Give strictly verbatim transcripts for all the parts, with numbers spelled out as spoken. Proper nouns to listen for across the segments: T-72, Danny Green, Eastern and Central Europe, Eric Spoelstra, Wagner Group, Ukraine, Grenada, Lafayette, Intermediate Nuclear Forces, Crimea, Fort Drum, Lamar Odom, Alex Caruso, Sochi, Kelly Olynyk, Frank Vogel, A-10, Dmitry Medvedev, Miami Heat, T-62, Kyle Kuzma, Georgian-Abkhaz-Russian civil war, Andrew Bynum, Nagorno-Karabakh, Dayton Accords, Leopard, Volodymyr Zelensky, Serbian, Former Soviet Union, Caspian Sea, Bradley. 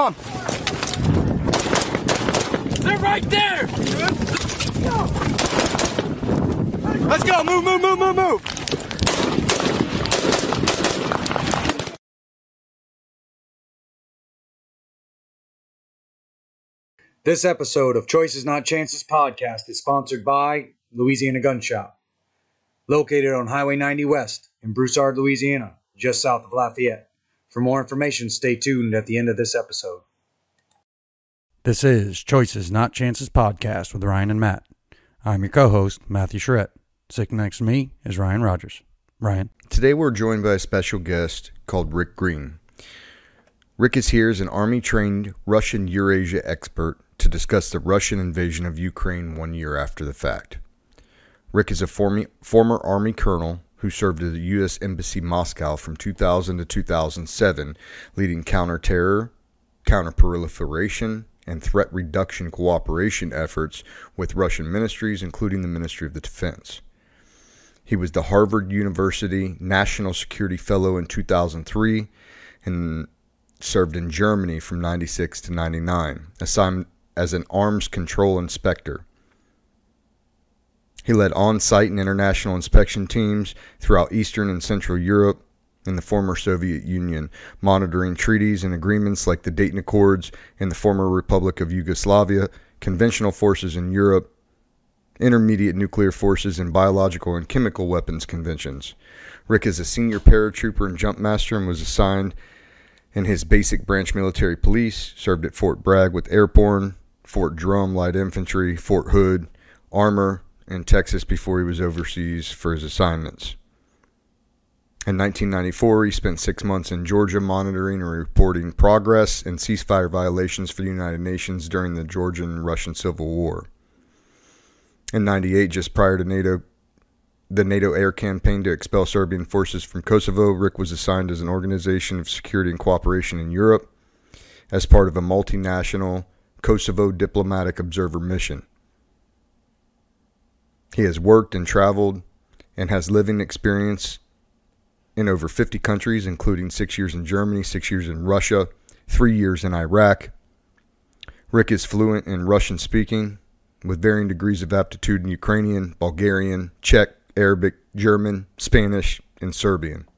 Come on. They're right there. Let's go. Move, move, move, move, move. This episode of Choices Not Chances podcast is sponsored by Louisiana Gun Shop, located on Highway ninety West in Broussard, Louisiana, just south of Lafayette. For more information, stay tuned at the end of this episode. This is Choices Not Chances podcast with Ryan and Matt. I'm your co-host, Matthew Charette. Sitting next to me is Ryan Rogers. Ryan. Today we're joined by a special guest called Rick Greene. Rick is here as an Army-trained Russian Eurasia expert to discuss the Russian invasion of Ukraine one year after the fact. Rick is a form- former Army colonel who served at the U S Embassy Moscow from two thousand to two thousand seven, leading counter-terror, counter-proliferation, and threat reduction cooperation efforts with Russian ministries, including the Ministry of the Defense. He was the Harvard University National Security Fellow in two thousand three and served in Germany from ninety-six to ninety-nine, assigned as an arms control inspector. He led on-site and international inspection teams throughout Eastern and Central Europe and the former Soviet Union, monitoring treaties and agreements like the Dayton Accords and the former Republic of Yugoslavia, conventional forces in Europe, intermediate nuclear forces, and biological and chemical weapons conventions. Rick is a senior paratrooper and jump master and was assigned in his basic branch military police, served at Fort Bragg with Airborne, Fort Drum Light Infantry, Fort Hood, Armor, and Texas before he was overseas for his assignments. In nineteen ninety-four, he spent six months in Georgia monitoring and reporting progress and ceasefire violations for the United Nations during the Georgian-Russian Civil War. In ninety-eight, just prior to NATO, the NATO air campaign to expel Serbian forces from Kosovo, Rick was assigned as an organization of security and cooperation in Europe as part of a multinational Kosovo diplomatic observer mission. He has worked and traveled and has living experience in over fifty countries, including six years in Germany, six years in Russia, three years in Iraq. Rick is fluent in Russian speaking with varying degrees of aptitude in Ukrainian, Bulgarian, Czech, Arabic, German, Spanish, and Serbian.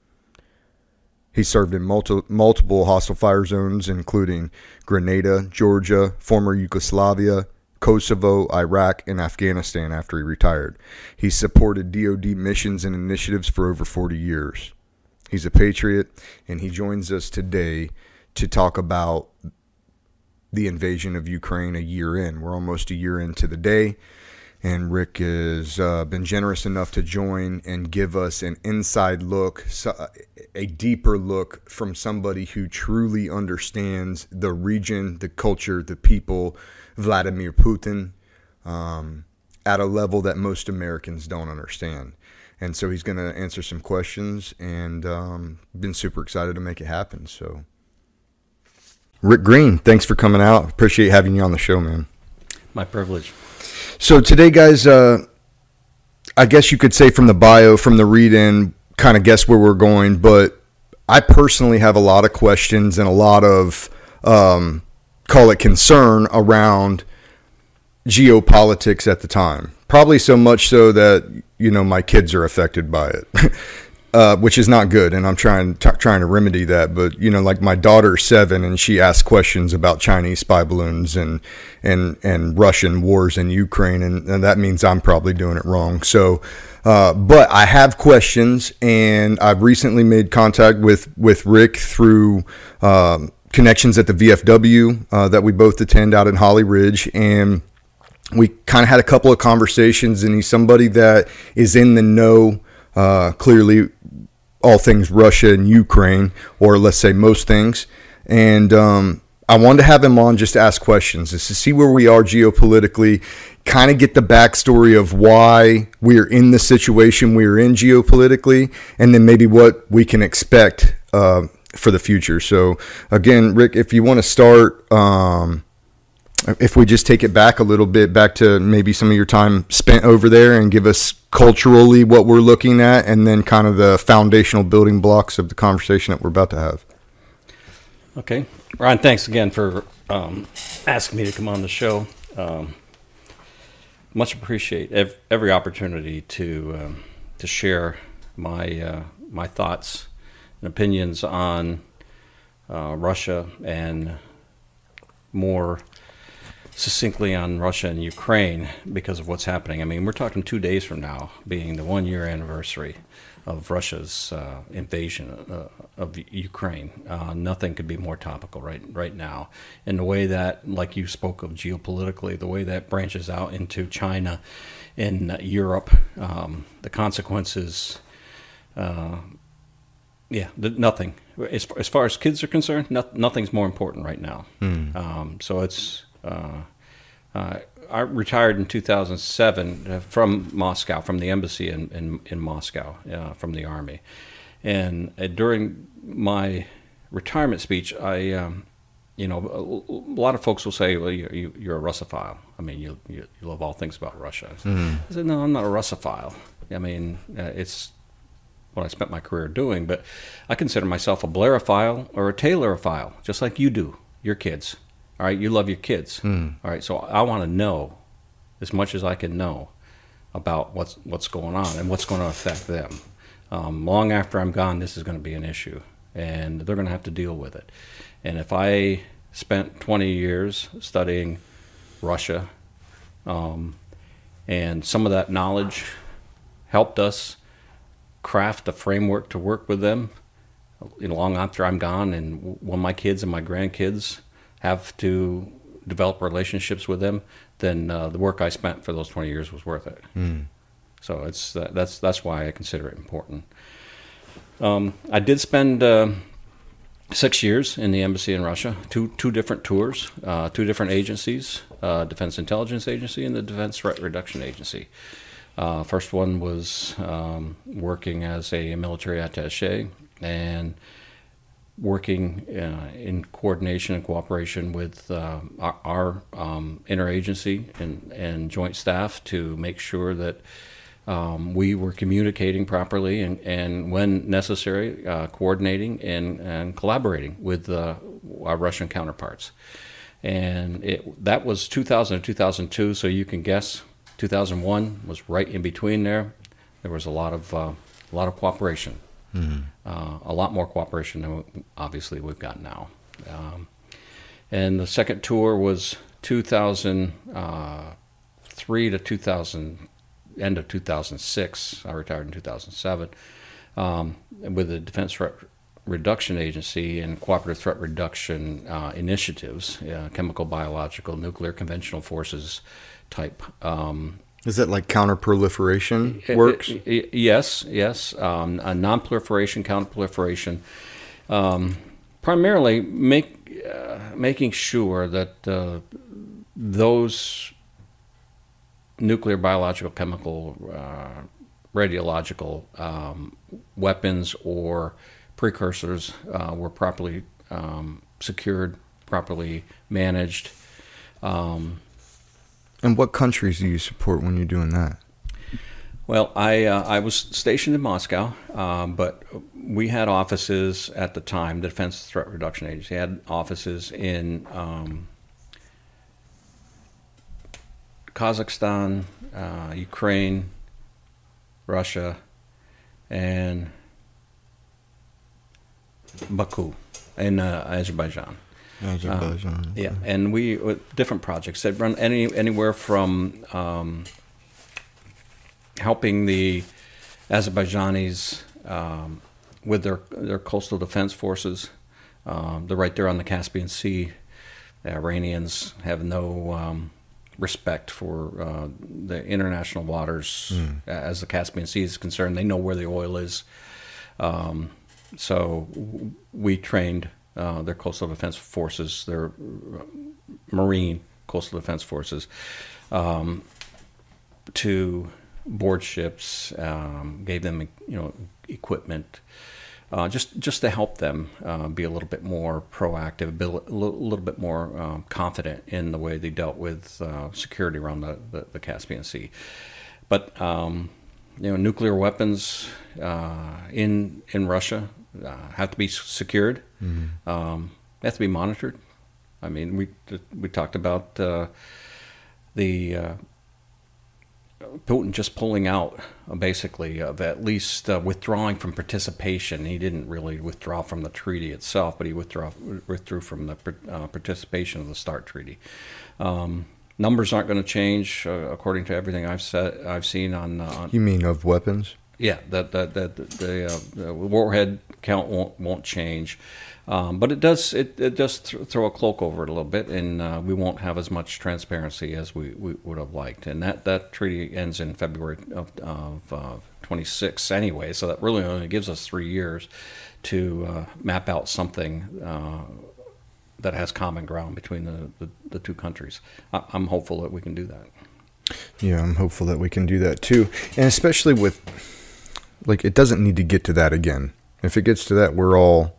He served in multi- multiple hostile fire zones, including Grenada, Georgia, former Yugoslavia, Kosovo, Iraq, and Afghanistan after he retired. He supported D O D missions and initiatives for over forty years. He's a patriot, and he joins us today to talk about the invasion of Ukraine a year in. We're almost a year into the day. And Rick has uh, been generous enough to join and give us an inside look, a deeper look from somebody who truly understands the region, the culture, the people, Vladimir Putin, um, at a level that most Americans don't understand. And so he's going to answer some questions, and um, been super excited to make it happen. So, Rick Greene, thanks for coming out. Appreciate having you on the show, man. My privilege. So today, guys, uh, I guess you could say from the bio, from the read-in, kind of guess where we're going. But I personally have a lot of questions and a lot of, um, call it concern around geopolitics at the time. Probably so much so that, you know, my kids are affected by it, uh, which is not good. And I'm trying t- trying to remedy that. But, you know, like my daughter's seven and she asks questions about Chinese spy balloons and and and Russian wars in Ukraine. And, and that means I'm probably doing it wrong. So uh, but I have questions, and I've recently made contact with with Rick through um, connections at the V F W uh, that we both attend out in Holly Ridge. And we kind of had a couple of conversations, and he's somebody that is in the know, uh, clearly all things Russia and Ukraine, or let's say most things. And um, I wanted to have him on just to ask questions, just to see where we are geopolitically, kind of get the backstory of why we're in the situation we're in geopolitically, and then maybe what we can expect uh, for the future. So again, Rick, if you want to start, um, if we just take it back a little bit, back to maybe some of your time spent over there, and give us culturally what we're looking at, and then kind of the foundational building blocks of the conversation that we're about to have. Okay. Ryan, thanks again for um, asking me to come on the show. Um, much appreciate ev- every opportunity to um, to share my uh, my thoughts and opinions on uh, Russia, and more succinctly on Russia and Ukraine because of what's happening. I mean, we're talking two days from now being the one-year anniversary of Russia's uh, invasion uh, of Ukraine. Uh, nothing could be more topical right right now. And the way that, like you spoke of geopolitically, the way that branches out into China and Europe, um, the consequences, uh, yeah, nothing. As, as far as kids are concerned, no, nothing's more important right now. Mm. Um, so it's... Uh, uh, I retired in two thousand seven from Moscow, from the embassy in, in, in Moscow, uh, from the army. And uh, during my retirement speech, I, um, you know, a, a lot of folks will say, well, you, you, you're a Russophile. I mean, you, you you love all things about Russia. I said, mm. I said no, I'm not a Russophile. I mean, uh, it's what I spent my career doing, but I consider myself a Blairophile or a Taylorophile, just like you do, your kids. All right, you love your kids. Mm. All right, so I want to know as much as I can know about what's what's going on and what's going to affect them. Um, long after I'm gone, this is going to be an issue, and they're going to have to deal with it. And if I spent twenty years studying Russia, um, and some of that knowledge helped us craft the framework to work with them, you know, long after I'm gone, and when my kids and my grandkids have to develop relationships with them, then uh, the work I spent for those twenty years was worth it. Mm. So it's uh, that's that's why I consider it important. Um, I did spend uh, six years in the embassy in Russia, two two different tours, uh, two different agencies, uh, Defense Intelligence Agency and the Defense Threat Reduction Agency. Uh, first one was um, working as a military attaché, and working uh, in coordination and cooperation with uh, our, our um, interagency and, and joint staff to make sure that um, we were communicating properly and, and when necessary, uh, coordinating and, and collaborating with uh, our Russian counterparts. And it, that was two thousand to two thousand two, so you can guess two thousand one was right in between there. There was a lot of, uh, a lot of cooperation. Mm-hmm. Uh, a lot more cooperation than we, obviously we've got now. Um, and the second tour was two thousand three to two thousand, end of two thousand six. I retired in two thousand seven um, with the Defense Threat Reduction Agency and Cooperative Threat Reduction uh, initiatives, uh, chemical, biological, nuclear, conventional forces type. Um, Is that like counter-proliferation works? It, it, it, yes, yes. Um, a non-proliferation, counter-proliferation. Um, primarily make, uh, making sure that uh, those nuclear, biological, chemical, uh, radiological um, weapons or precursors uh, were properly um, secured, properly managed. Um And what countries do you support when you're doing that? Well, I uh, I was stationed in Moscow, um, but we had offices at the time. The Defense Threat Reduction Agency had offices in um, Kazakhstan, uh, Ukraine, Russia, and Baku, and uh, Azerbaijan. Azerbaijan. Um, yeah, and we different projects that run any anywhere from um, helping the Azerbaijanis um, with their their coastal defense forces. Um, they're right there on the Caspian Sea. The Iranians have no um, respect for uh, the international waters mm. as the Caspian Sea is concerned. They know where the oil is. Um, so we trained. Uh, their coastal defense forces, their marine coastal defense forces, um, to board ships, um, gave them, you know, equipment, uh, just just to help them uh, be a little bit more proactive, be a little bit more um, confident in the way they dealt with uh, security around the, the, the Caspian Sea. But um, you know, nuclear weapons uh, in in Russia. Uh, have to be secured. Mm-hmm. Um, It has to be monitored. I mean, we we talked about uh, the uh, Putin just pulling out, uh, basically, of at least uh, withdrawing from participation. He didn't really withdraw from the treaty itself, but he withdraw, withdrew from the uh, participation of the START treaty. Um, numbers aren't going to change, uh, according to everything I've said, I've seen on, uh, on. You mean of weapons? Yeah, that that that the, uh, the warhead count won't won't change, um, but it does it, it does th- throw a cloak over it a little bit, and uh, we won't have as much transparency as we, we would have liked. And that, that treaty ends in February of of uh, twenty-six anyway, so that really only gives us three years to uh, map out something uh, that has common ground between the, the, the two countries. I, I'm hopeful that we can do that. Yeah, I'm hopeful that we can do that too, and especially with. Like, it doesn't need to get to that again. If it gets to that, we're all,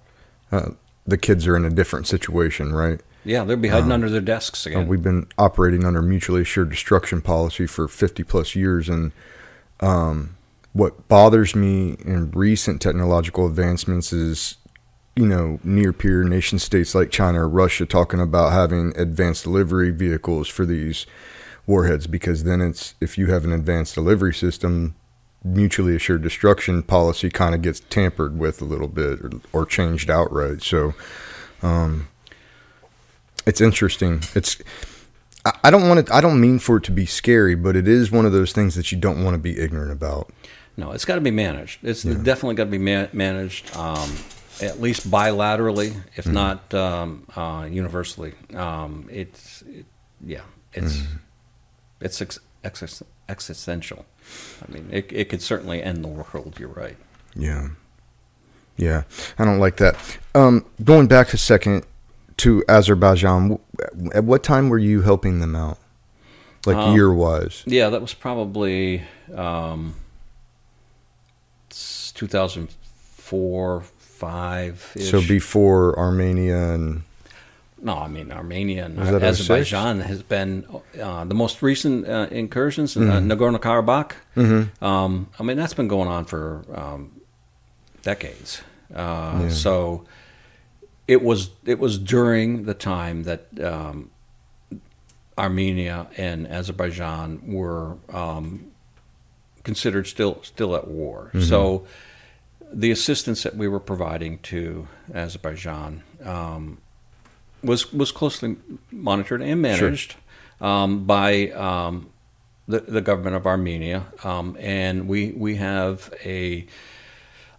uh, the kids are in a different situation, right? Yeah, they'll be hiding um, under their desks again. Uh, we've been operating under mutually assured destruction policy for fifty plus years. And um, what bothers me in recent technological advancements is, you know, near peer nation states like China or Russia talking about having advanced delivery vehicles for these warheads, because then it's, if you have an advanced delivery system, mutually assured destruction policy kind of gets tampered with a little bit, or, or changed outright. So um, it's interesting. It's I, I don't want it. I don't mean for it to be scary, but it is one of those things that you don't want to be ignorant about. No, it's got to be managed. It's yeah. definitely got to be man- managed, um, at least bilaterally, if mm-hmm. not um, uh, universally. Um, it's it, yeah. It's mm-hmm. it's ex- ex- existential. I mean, it it could certainly end the world. You're right. Yeah. Yeah. I don't like that. Um, going back a second to Azerbaijan, at what time were you helping them out? Like um, year-wise? Yeah, that was probably um, two thousand four, five-ish. So before Armenia and... No, I mean, Armenia and Azerbaijan has been uh, the most recent uh, incursions in mm-hmm. uh, Nagorno-Karabakh. Mm-hmm. Um, I mean, that's been going on for um, decades. Uh, yeah. So it was it was during the time that um, Armenia and Azerbaijan were um, considered still still at war. Mm-hmm. So the assistance that we were providing to Azerbaijan. Um, was was closely monitored and managed sure. um, by um, the, the government of Armenia. Um, and we we have a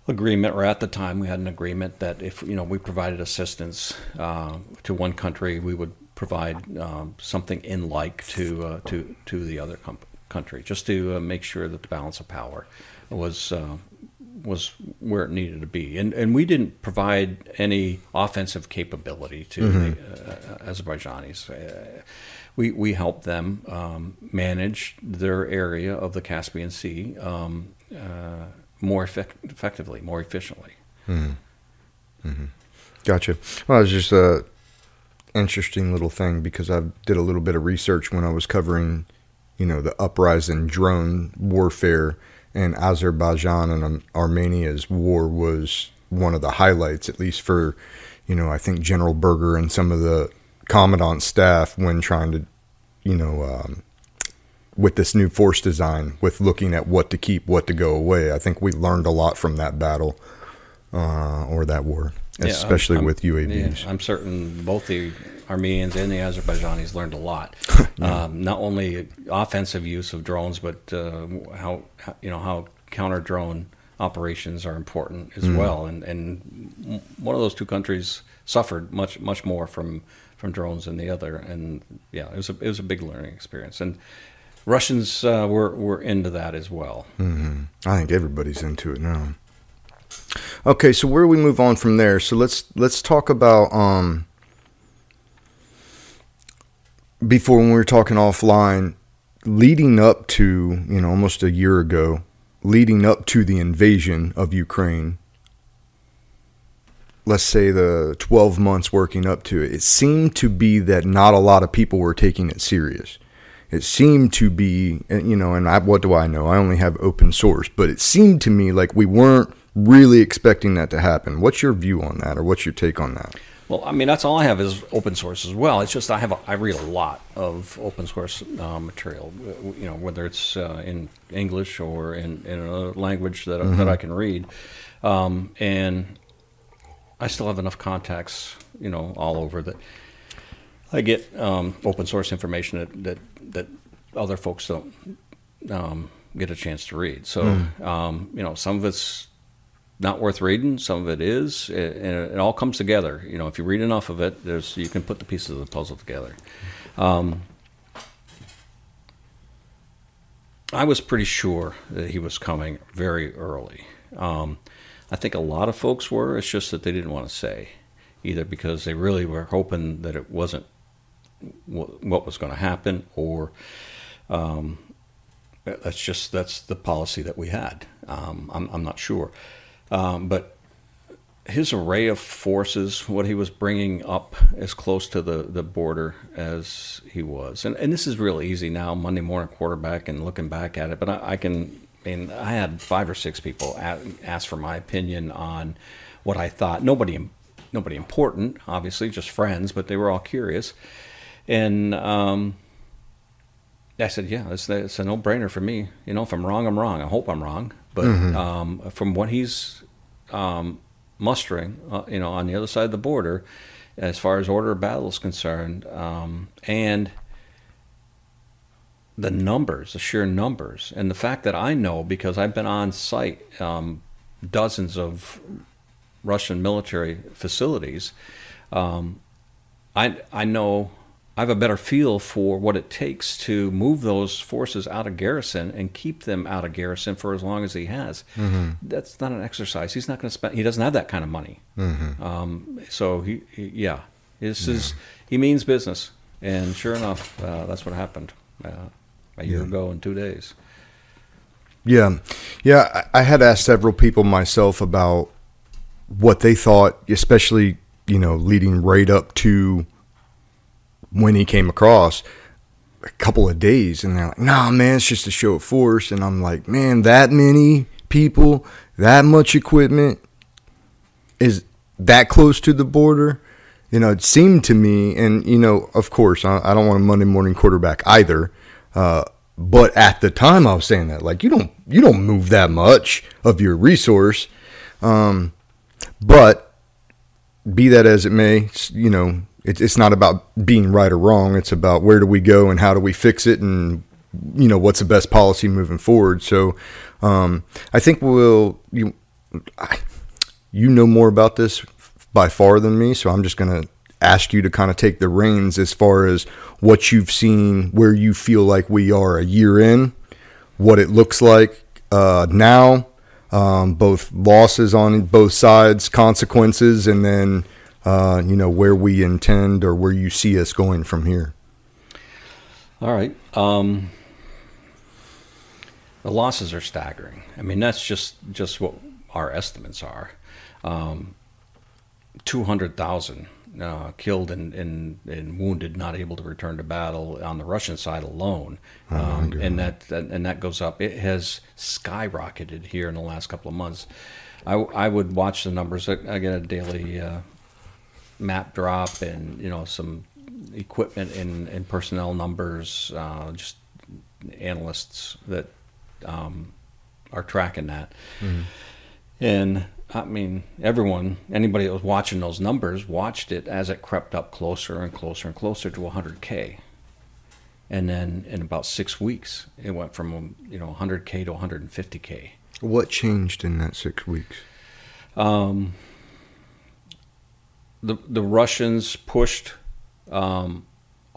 agreement, or at the time we had an agreement that if, you know, we provided assistance uh, to one country, we would provide um, something in like to uh, to to the other com- country, just to uh, make sure that the balance of power was uh, was where it needed to be. And and we didn't provide any offensive capability to mm-hmm. the uh, Azerbaijanis. Uh, we, we helped them um, manage their area of the Caspian Sea um, uh, more effect- effectively, more efficiently. Mm-hmm. Mm-hmm. Gotcha. Well, it was just an interesting little thing, because I did a little bit of research when I was covering, you know, the uprising drone warfare. And Azerbaijan and Armenia's war was one of the highlights, at least for, you know, I think General Berger and some of the commandant staff when trying to, you know, um, with this new force design, with looking at what to keep, what to go away. I think we learned a lot from that battle uh, or that war, yeah, especially I'm, I'm, with U A Vs. Yeah, I'm certain both the Armenians and the Azerbaijanis learned a lot, yeah. um, not only offensive use of drones, but uh, how, how you know how counter drone operations are important as mm. well. And and one of those two countries suffered much much more from, from drones than the other. And yeah, it was a it was a big learning experience. And Russians uh, were were into that as well. Mm-hmm. I think everybody's into it now. Okay, so where do we move on from there? So let's let's talk about. Um, Before, when we were talking offline, leading up to, you know, almost a year ago, leading up to the invasion of Ukraine, let's say the twelve months working up to it, it seemed to be that not a lot of people were taking it serious. It seemed to be, you know, and I, what do I know? I only have open source, but it seemed to me like we weren't really expecting that to happen. What's your view on that, or what's your take on that? Well, I mean, that's all I have is open source as well. It's just I have a, I read a lot of open source uh, material, you know, whether it's uh, in English or in, in a language that, mm-hmm. that I can read. Um, and I still have enough contacts, you know, all over that I get um, open source information that, that, that other folks don't um, get a chance to read. So, mm. um, you know, some of it's not worth reading, some of it is, and it, it all comes together. You know, if you read enough of it, there's you can put the pieces of the puzzle together. Um, I was pretty sure that he was coming very early. Um, I think a lot of folks were. It's just that they didn't want to say, either because they really were hoping that it wasn't w- what was going to happen, or um, that's just that's the policy that we had. Um, I'm, I'm not sure. Um, but his array of forces, what he was bringing up as close to the, the border as he was. And, and this is real easy now, Monday morning quarterback and looking back at it. But I, I can, I mean, I had five or six people ask for my opinion on what I thought. Nobody, nobody important, obviously, just friends, but they were all curious. And um, I said, yeah, it's, it's a no-brainer for me. You know, if I'm wrong, I'm wrong. I hope I'm wrong. But mm-hmm. um, from what he's um, mustering, uh, you know, on the other side of the border, as far as order of battle is concerned, um, and the numbers, the sheer numbers, and the fact that I know because I've been on site um, dozens of Russian military facilities, um, I I know I have a better feel for what it takes to move those forces out of garrison and keep them out of garrison for as long as he has. Mm-hmm. That's not an exercise. He's not going to spend. He doesn't have that kind of money. Mm-hmm. Um, so he, he, yeah, this yeah. is he means business. And sure enough, uh, that's what happened uh, a year yeah. ago in two days. Yeah, yeah. I, I had asked several people myself about what they thought, especially you know, leading right up to. When he came across a couple of days and they're like, nah, man, it's just a show of force. And I'm like, man, that many people, that much equipment is that close to the border. You know, it seemed to me, and, you know, of course, I, I don't want a Monday morning quarterback either. Uh, but at the time I was saying that, like, you don't, you don't move that much of your resource. Um, but be that as it may, you know, it's not about being right or wrong. It's about where do we go and how do we fix it, and you know what's the best policy moving forward. So um, I think we'll you you know more about this by far than me. So I'm just going to ask you to kind of take the reins as far as what you've seen, where you feel like we are a year in, what it looks like uh, now, um, both losses on both sides, consequences, and then. Uh, you know, where we intend or where you see us going from here. All right. Um, the losses are staggering. I mean, that's just, just what our estimates are. Um, two hundred thousand uh, killed and, and, and wounded, not able to return to battle on the Russian side alone. Um, oh, and that, that and that goes up. It has skyrocketed here in the last couple of months. I, I would watch the numbers. I, I get a daily... Uh, map drop and, you know, some equipment and, and personnel numbers, uh, just analysts that um, are tracking that. Mm-hmm. And, I mean, everyone, anybody that was watching those numbers watched it as it crept up closer and closer and closer to one hundred K. And then in about six weeks, it went from, you know, one hundred K to one hundred fifty K. What changed in that six weeks? Um... The the Russians pushed um,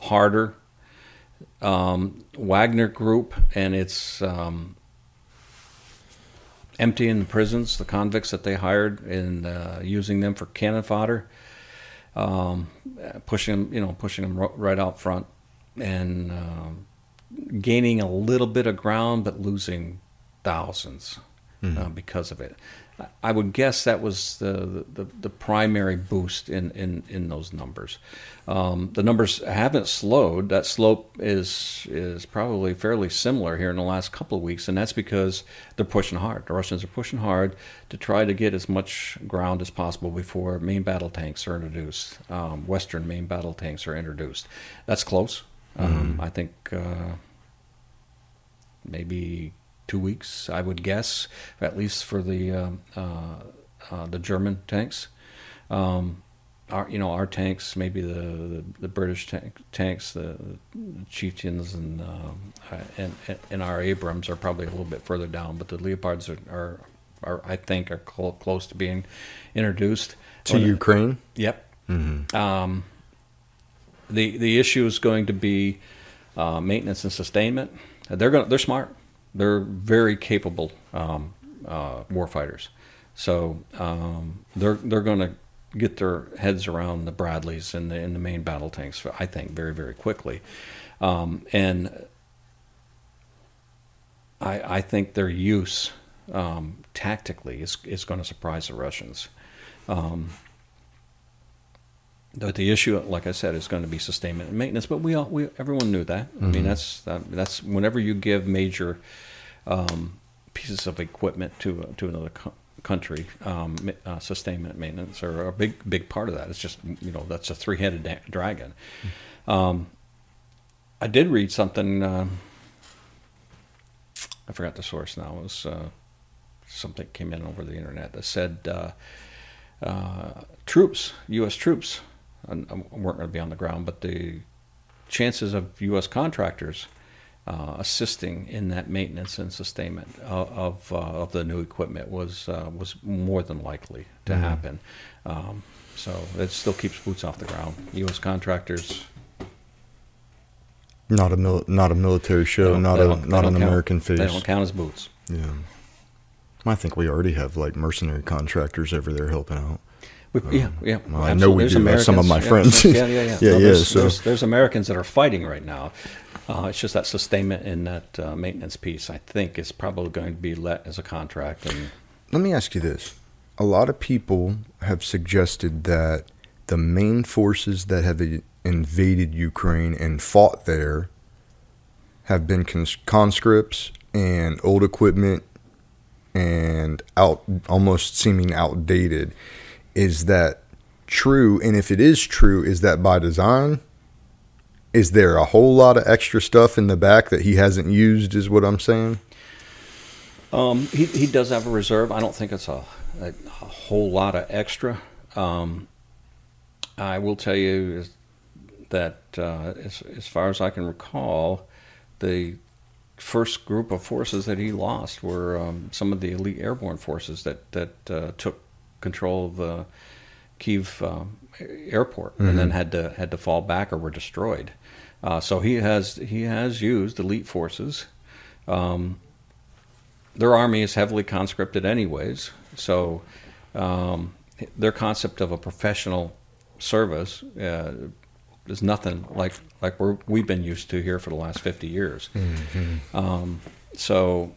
harder. Um, Wagner Group and its um, emptying the prisons, the convicts that they hired, and uh, using them for cannon fodder, um, pushing them, you know, pushing them right out front, and um, gaining a little bit of ground, but losing thousands mm-hmm. uh, because of it. I would guess that was the the, the primary boost in, in, in those numbers. Um, the numbers haven't slowed. That slope is is probably fairly similar here in the last couple of weeks, and that's because they're pushing hard. The Russians are pushing hard to try to get as much ground as possible before main battle tanks are introduced, um, Western main battle tanks are introduced. That's close. Um, mm-hmm. I think uh, maybe... two weeks, I would guess, at least for the uh, uh, uh, the German tanks. Um, our, you know, our tanks, maybe the the, the British tank, tanks, the, the Cheetahs, and, um, and and our Abrams are probably a little bit further down. But the Leopards are, are, are I think, are cl- close to being introduced to the, Ukraine. Yep. Mm-hmm. Um, the the issue is going to be uh, maintenance and sustainment. They're going. They're smart. They're very capable um, uh, warfighters, so um, they're they're going to get their heads around the Bradleys and the, and the main battle tanks, I think, very very quickly, um, and I I think their use um, tactically is is going to surprise the Russians. Um, But the issue, like I said, is going to be sustainment and maintenance. But we all, we everyone knew that. Mm-hmm. I mean, that's that, that's whenever you give major um, pieces of equipment to uh, to another co- country, um, uh, sustainment and maintenance are a big big part of that. It's just, you know, that's a three-headed da- dragon. Mm-hmm. Um, I did read something. Uh, I forgot the source now. It was uh, something came in over the internet that said uh, uh, troops, U S troops. I weren't going to be on the ground, but the chances of U S contractors uh, assisting in that maintenance and sustainment of of, uh, of the new equipment was uh, was more than likely to mm-hmm. happen. Um, so it still keeps boots off the ground. U S contractors, not a mil- not a military show, not a not an American face. They don't count as boots. Yeah, I think we already have like mercenary contractors over there helping out. We, um, yeah, yeah. Well, I know we there's do Americans, have some of my yeah, friends. Yeah, yeah, yeah. yeah, no, yeah there's, so. there's, there's Americans that are fighting right now. Uh, it's just that sustainment and that uh, maintenance piece, I think, is probably going to be let as a contract. And let me ask you this. A lot of people have suggested that the main forces that have invaded Ukraine and fought there have been cons- conscripts and old equipment and out, almost seeming outdated. Is that true? And if it is true, is that by design? Is there a whole lot of extra stuff in the back that he hasn't used, is what I'm saying? Um, he, he does have a reserve. I don't think it's a, a, a whole lot of extra. Um, I will tell you that uh, as, as far as I can recall, the first group of forces that he lost were um, some of the elite airborne forces that, that uh, took control of the Kyiv um, airport, mm-hmm. and then had to had to fall back or were destroyed. Uh, so he has he has used elite forces. Um, their army is heavily conscripted, anyways. So um, their concept of a professional service uh, is nothing like like we're, we've been used to here for the last fifty years. Mm-hmm. Um, so.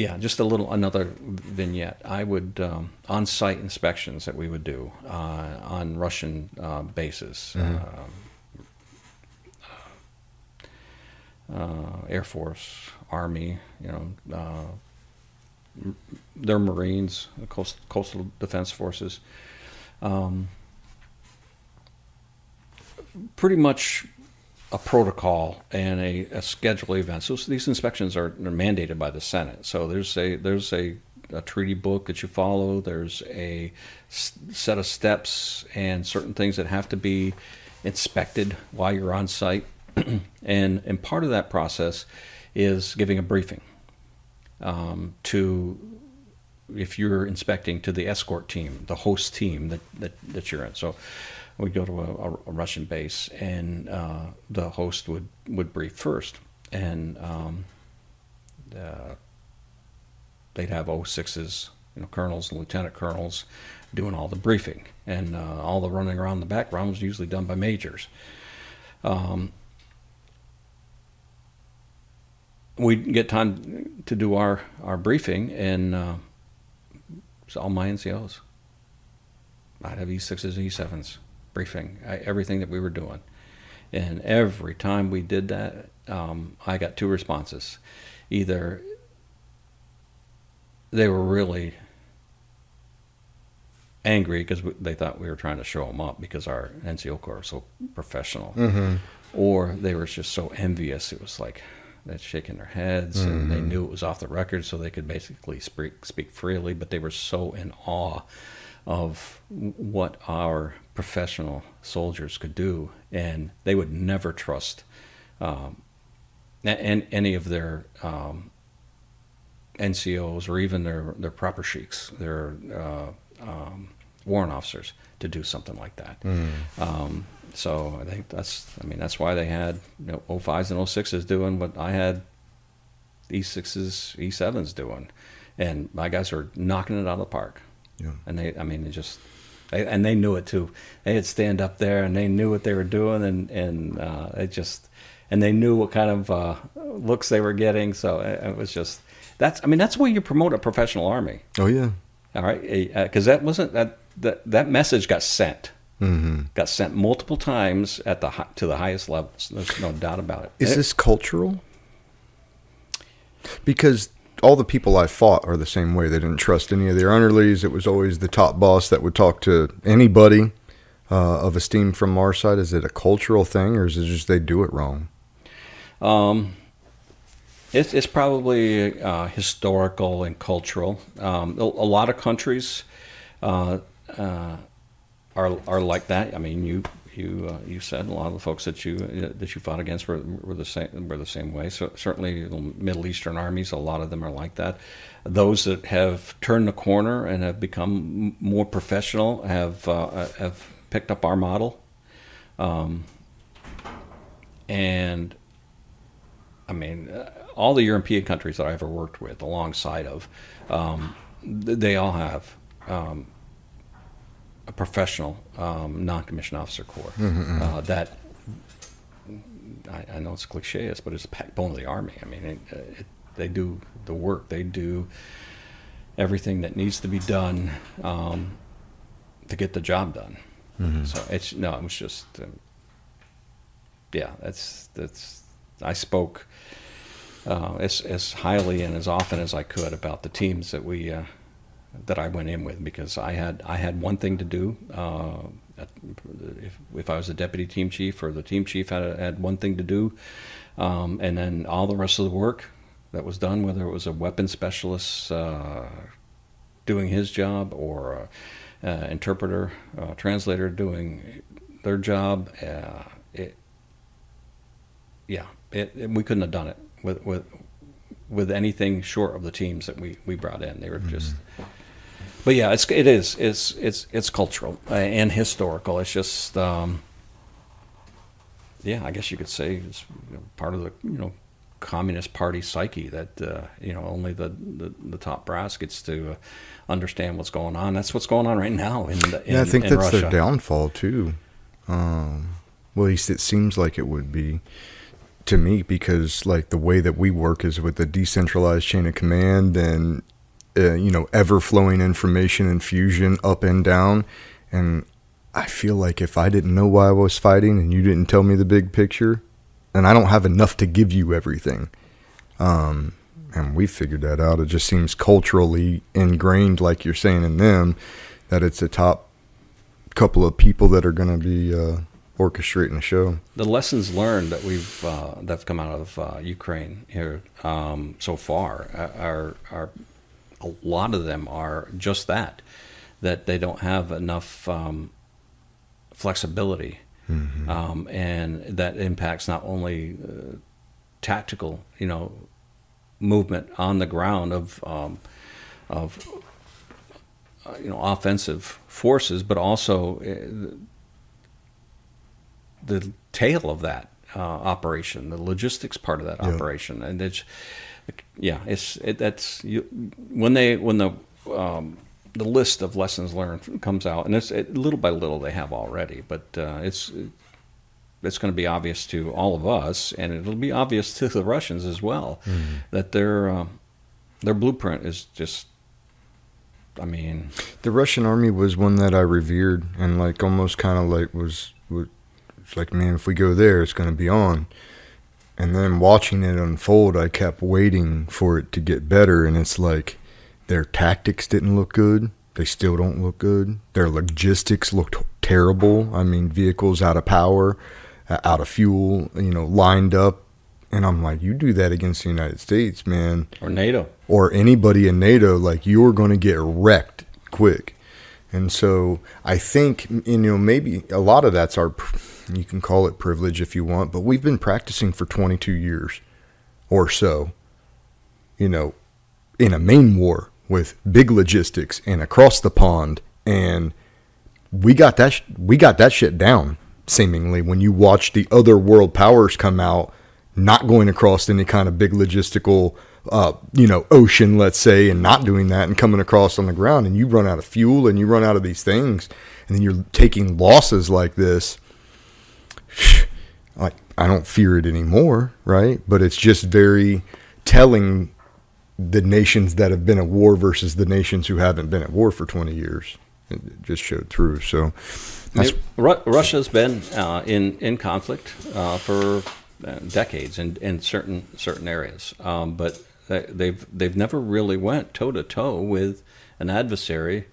Yeah, just a little, another vignette. I would, um, on-site inspections that we would do uh, on Russian uh, bases, mm-hmm. uh, uh, Air Force, Army, you know, uh, their Marines, the Coast, Coastal Defense Forces. Um, pretty much a protocol and a, a schedule of events. So these inspections are mandated by the Senate. So there's a there's a, a treaty book that you follow. There's a s- set of steps and certain things that have to be inspected while you're on site. and and part of that process is giving a briefing um, to, if you're inspecting, to the escort team, the host team that, that, that you're in. So we go to a, a Russian base, and uh, the host would, would brief first, and um, uh, they'd have oh sixes, you know, colonels and lieutenant colonels, doing all the briefing, and uh, all the running around the background was usually done by majors. Um, we get time to do our, our briefing, and uh, it's all my N C Os. I'd have E sixes and E sevens briefing, I, everything that we were doing. And every time we did that, um, I got two responses. Either they were really angry because they thought we were trying to show them up because our N C O Corps was so professional. Mm-hmm. Or they were just so envious. It was like they're shaking their heads, mm-hmm. and they knew it was off the record, so they could basically speak, speak freely, but they were so in awe of what our professional soldiers could do, and they would never trust um, and any of their um, N C Os or even their, their proper sheiks, their uh, um, warrant officers, to do something like that. Mm. Um, so I think that's, I mean, that's why they had, you know, O fives and O sixes doing what I had E sixes, E sevens doing, and my guys were knocking it out of the park. Yeah. And they, I mean, they just, they, and they knew it too. They would stand up there and they knew what they were doing, and, and uh, it just, and they knew what kind of uh, looks they were getting. So it, it was just, that's, I mean, that's why you promote a professional army. Oh yeah. All right. Uh, Cause that wasn't that, that, that message got sent, mm-hmm. got sent multiple times at the, to the highest levels. There's no doubt about it. Is it, this cultural? Because all the people I fought are the same way. They didn't trust any of their underlings. It was always the top boss that would talk to anybody uh, of esteem from our side. Is it a cultural thing, or is it just they do it wrong? Um, it's, it's probably uh, historical and cultural. Um, a, a lot of countries uh, uh, are are like that. I mean, you you uh, you said a lot of the folks that you uh, that you fought against were, were the same were the same way. So certainly the Middle Eastern armies, a lot of them are like that. Those that have turned the corner and have become more professional have uh, have picked up our model, um, and I mean all the European countries that I ever worked with, alongside of, um, they all have. Um, A professional um, non-commissioned officer corps. Mm-hmm. Uh, that I, I know it's cliche, but it's the backbone of the army. I mean, it, it, they do the work. They do everything that needs to be done um, to get the job done. Mm-hmm. So it's no, it was just um, yeah. That's that's I spoke uh, as as highly and as often as I could about the teams that we. Uh, that I went in with, because I had I had one thing to do. Uh, if if I was a deputy team chief, or the team chief had had one thing to do, um, and then all the rest of the work that was done, whether it was a weapons specialist uh, doing his job, or an uh, interpreter, uh, translator doing their job, uh, it, yeah, it, it, we couldn't have done it with with with anything short of the teams that we, we brought in. They were just. Mm-hmm. But yeah, it's it is it's it's it's cultural and historical. It's just, um, yeah, I guess you could say it's, you know, part of the, you know, Communist Party psyche that uh, you know, only the, the, the top brass gets to uh, understand what's going on. That's what's going on right now in the, in, yeah, I think in that's Russia. Their downfall too. Um, well, at least it seems like it would be to me, because like the way that we work is with the decentralized chain of command and. Uh, you know, ever-flowing information infusion up and down, and I feel like if I didn't know why I was fighting and you didn't tell me the big picture, and I don't have enough to give you everything, um, and we figured that out. It just seems culturally ingrained, like you're saying in them, that it's the top couple of people that are going to be uh, orchestrating the show. The lessons learned that we've uh, that've come out of uh, Ukraine here um, so far are are. A lot of them are just that, that they don't have enough um, flexibility, mm-hmm. um, and that impacts not only uh, tactical, you know, movement on the ground of um, of uh, you know, offensive forces, but also the, the tail of that uh, operation, the logistics part of that yeah. operation, and it's. Yeah, it's it, that's you, when they when the um, the list of lessons learned comes out, and it's it, little by little they have already, but uh, it's it's going to be obvious to all of us, and it'll be obvious to the Russians as well, mm-hmm. that their uh, their blueprint is just, I mean... The Russian army was one that I revered, and like almost kind of like was, was like, man, if we go there, it's going to be on. And then watching it unfold, I kept waiting for it to get better, and it's like their tactics didn't look good. They still don't look good. Their logistics looked terrible. I mean, vehicles out of power, out of fuel, you know, lined up. And I'm like, you do that against the United States, man. Or NATO. Or anybody in NATO, like, you're going to get wrecked quick. And so I think, you know, maybe a lot of that's our, you can call it privilege if you want, but we've been practicing for twenty-two years or so, you know, in a main war with big logistics and across the pond. And we got that, sh- we got that shit down, seemingly, when you watch the other world powers come out, not going across any kind of big logistical, uh, you know, ocean, let's say, and not doing that and coming across on the ground, and you run out of fuel and you run out of these things, and then you're taking losses like this. Like, I don't fear it anymore. Right. But it's just very telling, the nations that have been at war versus the nations who haven't been at war for twenty years. It just showed through. So that's... Russia's been uh, in, in conflict uh, for decades in, in certain certain areas. Um, but they've they've never really went toe to toe with an adversary.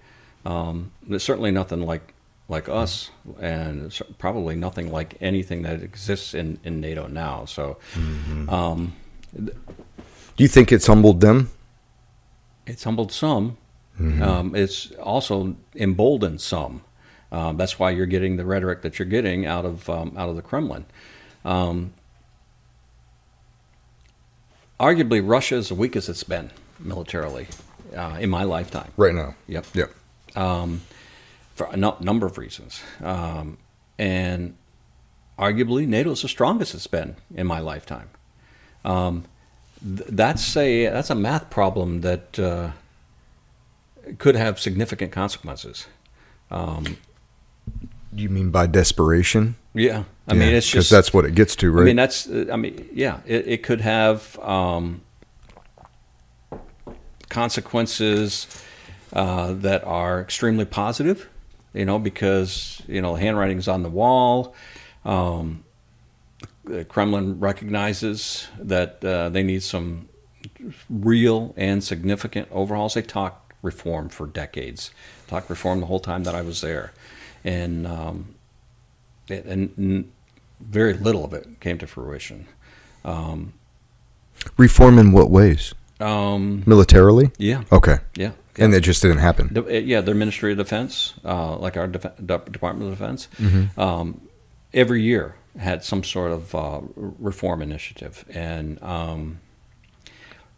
Um, there's certainly nothing like like us, mm-hmm. and probably nothing like anything that exists in, in NATO now. So, mm-hmm. um, th- do you think it's humbled them? It's humbled some. Mm-hmm. Um, it's also emboldened some. Um, that's why you're getting the rhetoric that you're getting out of um, out of the Kremlin. Um, arguably, Russia is the weakest it's been militarily uh, in my lifetime. Right now. Yep. Yep. Um, for a n- number of reasons, um, and arguably, NATO is the strongest it's been in my lifetime. Um, th- that's a that's a math problem that uh, could have significant consequences. Um, you mean by desperation? Yeah, I yeah, mean it's just because that's what it gets to, right? I mean that's, I mean, yeah, it, it could have um, consequences uh, that are extremely positive, you know, because you know the handwriting's on the wall. Um, the Kremlin recognizes that uh, they need some real and significant overhauls. They talked reform for decades, talked reform the whole time that I was there, and. Um, And very little of it came to fruition. Um, Reform in what ways? Um, Militarily? Yeah. Okay. Yeah. yeah. And it just didn't happen. The, yeah, their Ministry of Defense, uh, like our Def- Department of Defense, mm-hmm. um, every year had some sort of uh, reform initiative. And um,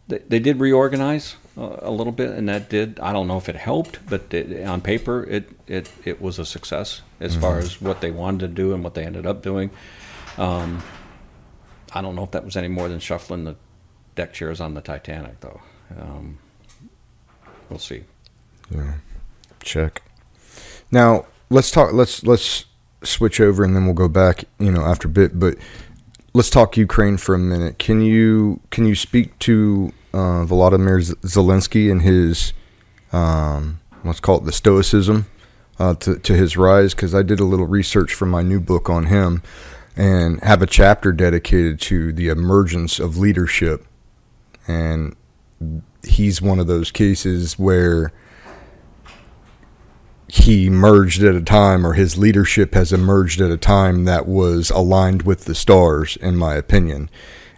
they, they did reorganize a, a little bit, and that did, I don't know if it helped, but it, on paper, it, it, it was a success. As mm-hmm. far as what they wanted to do and what they ended up doing. Um, I don't know if that was any more than shuffling the deck chairs on the Titanic, though. Um, we'll see. Yeah. Check. Now, let's talk. Let's let's switch over, and then we'll go back, you know, after a bit. But let's talk Ukraine for a minute. Can you can you speak to uh, Volodymyr Zelensky and his, um, let's call it the stoicism? Uh, to, to his rise, because I did a little research for my new book on him and have a chapter dedicated to the emergence of leadership. And he's one of those cases where he emerged at a time, or his leadership has emerged at a time that was aligned with the stars, in my opinion,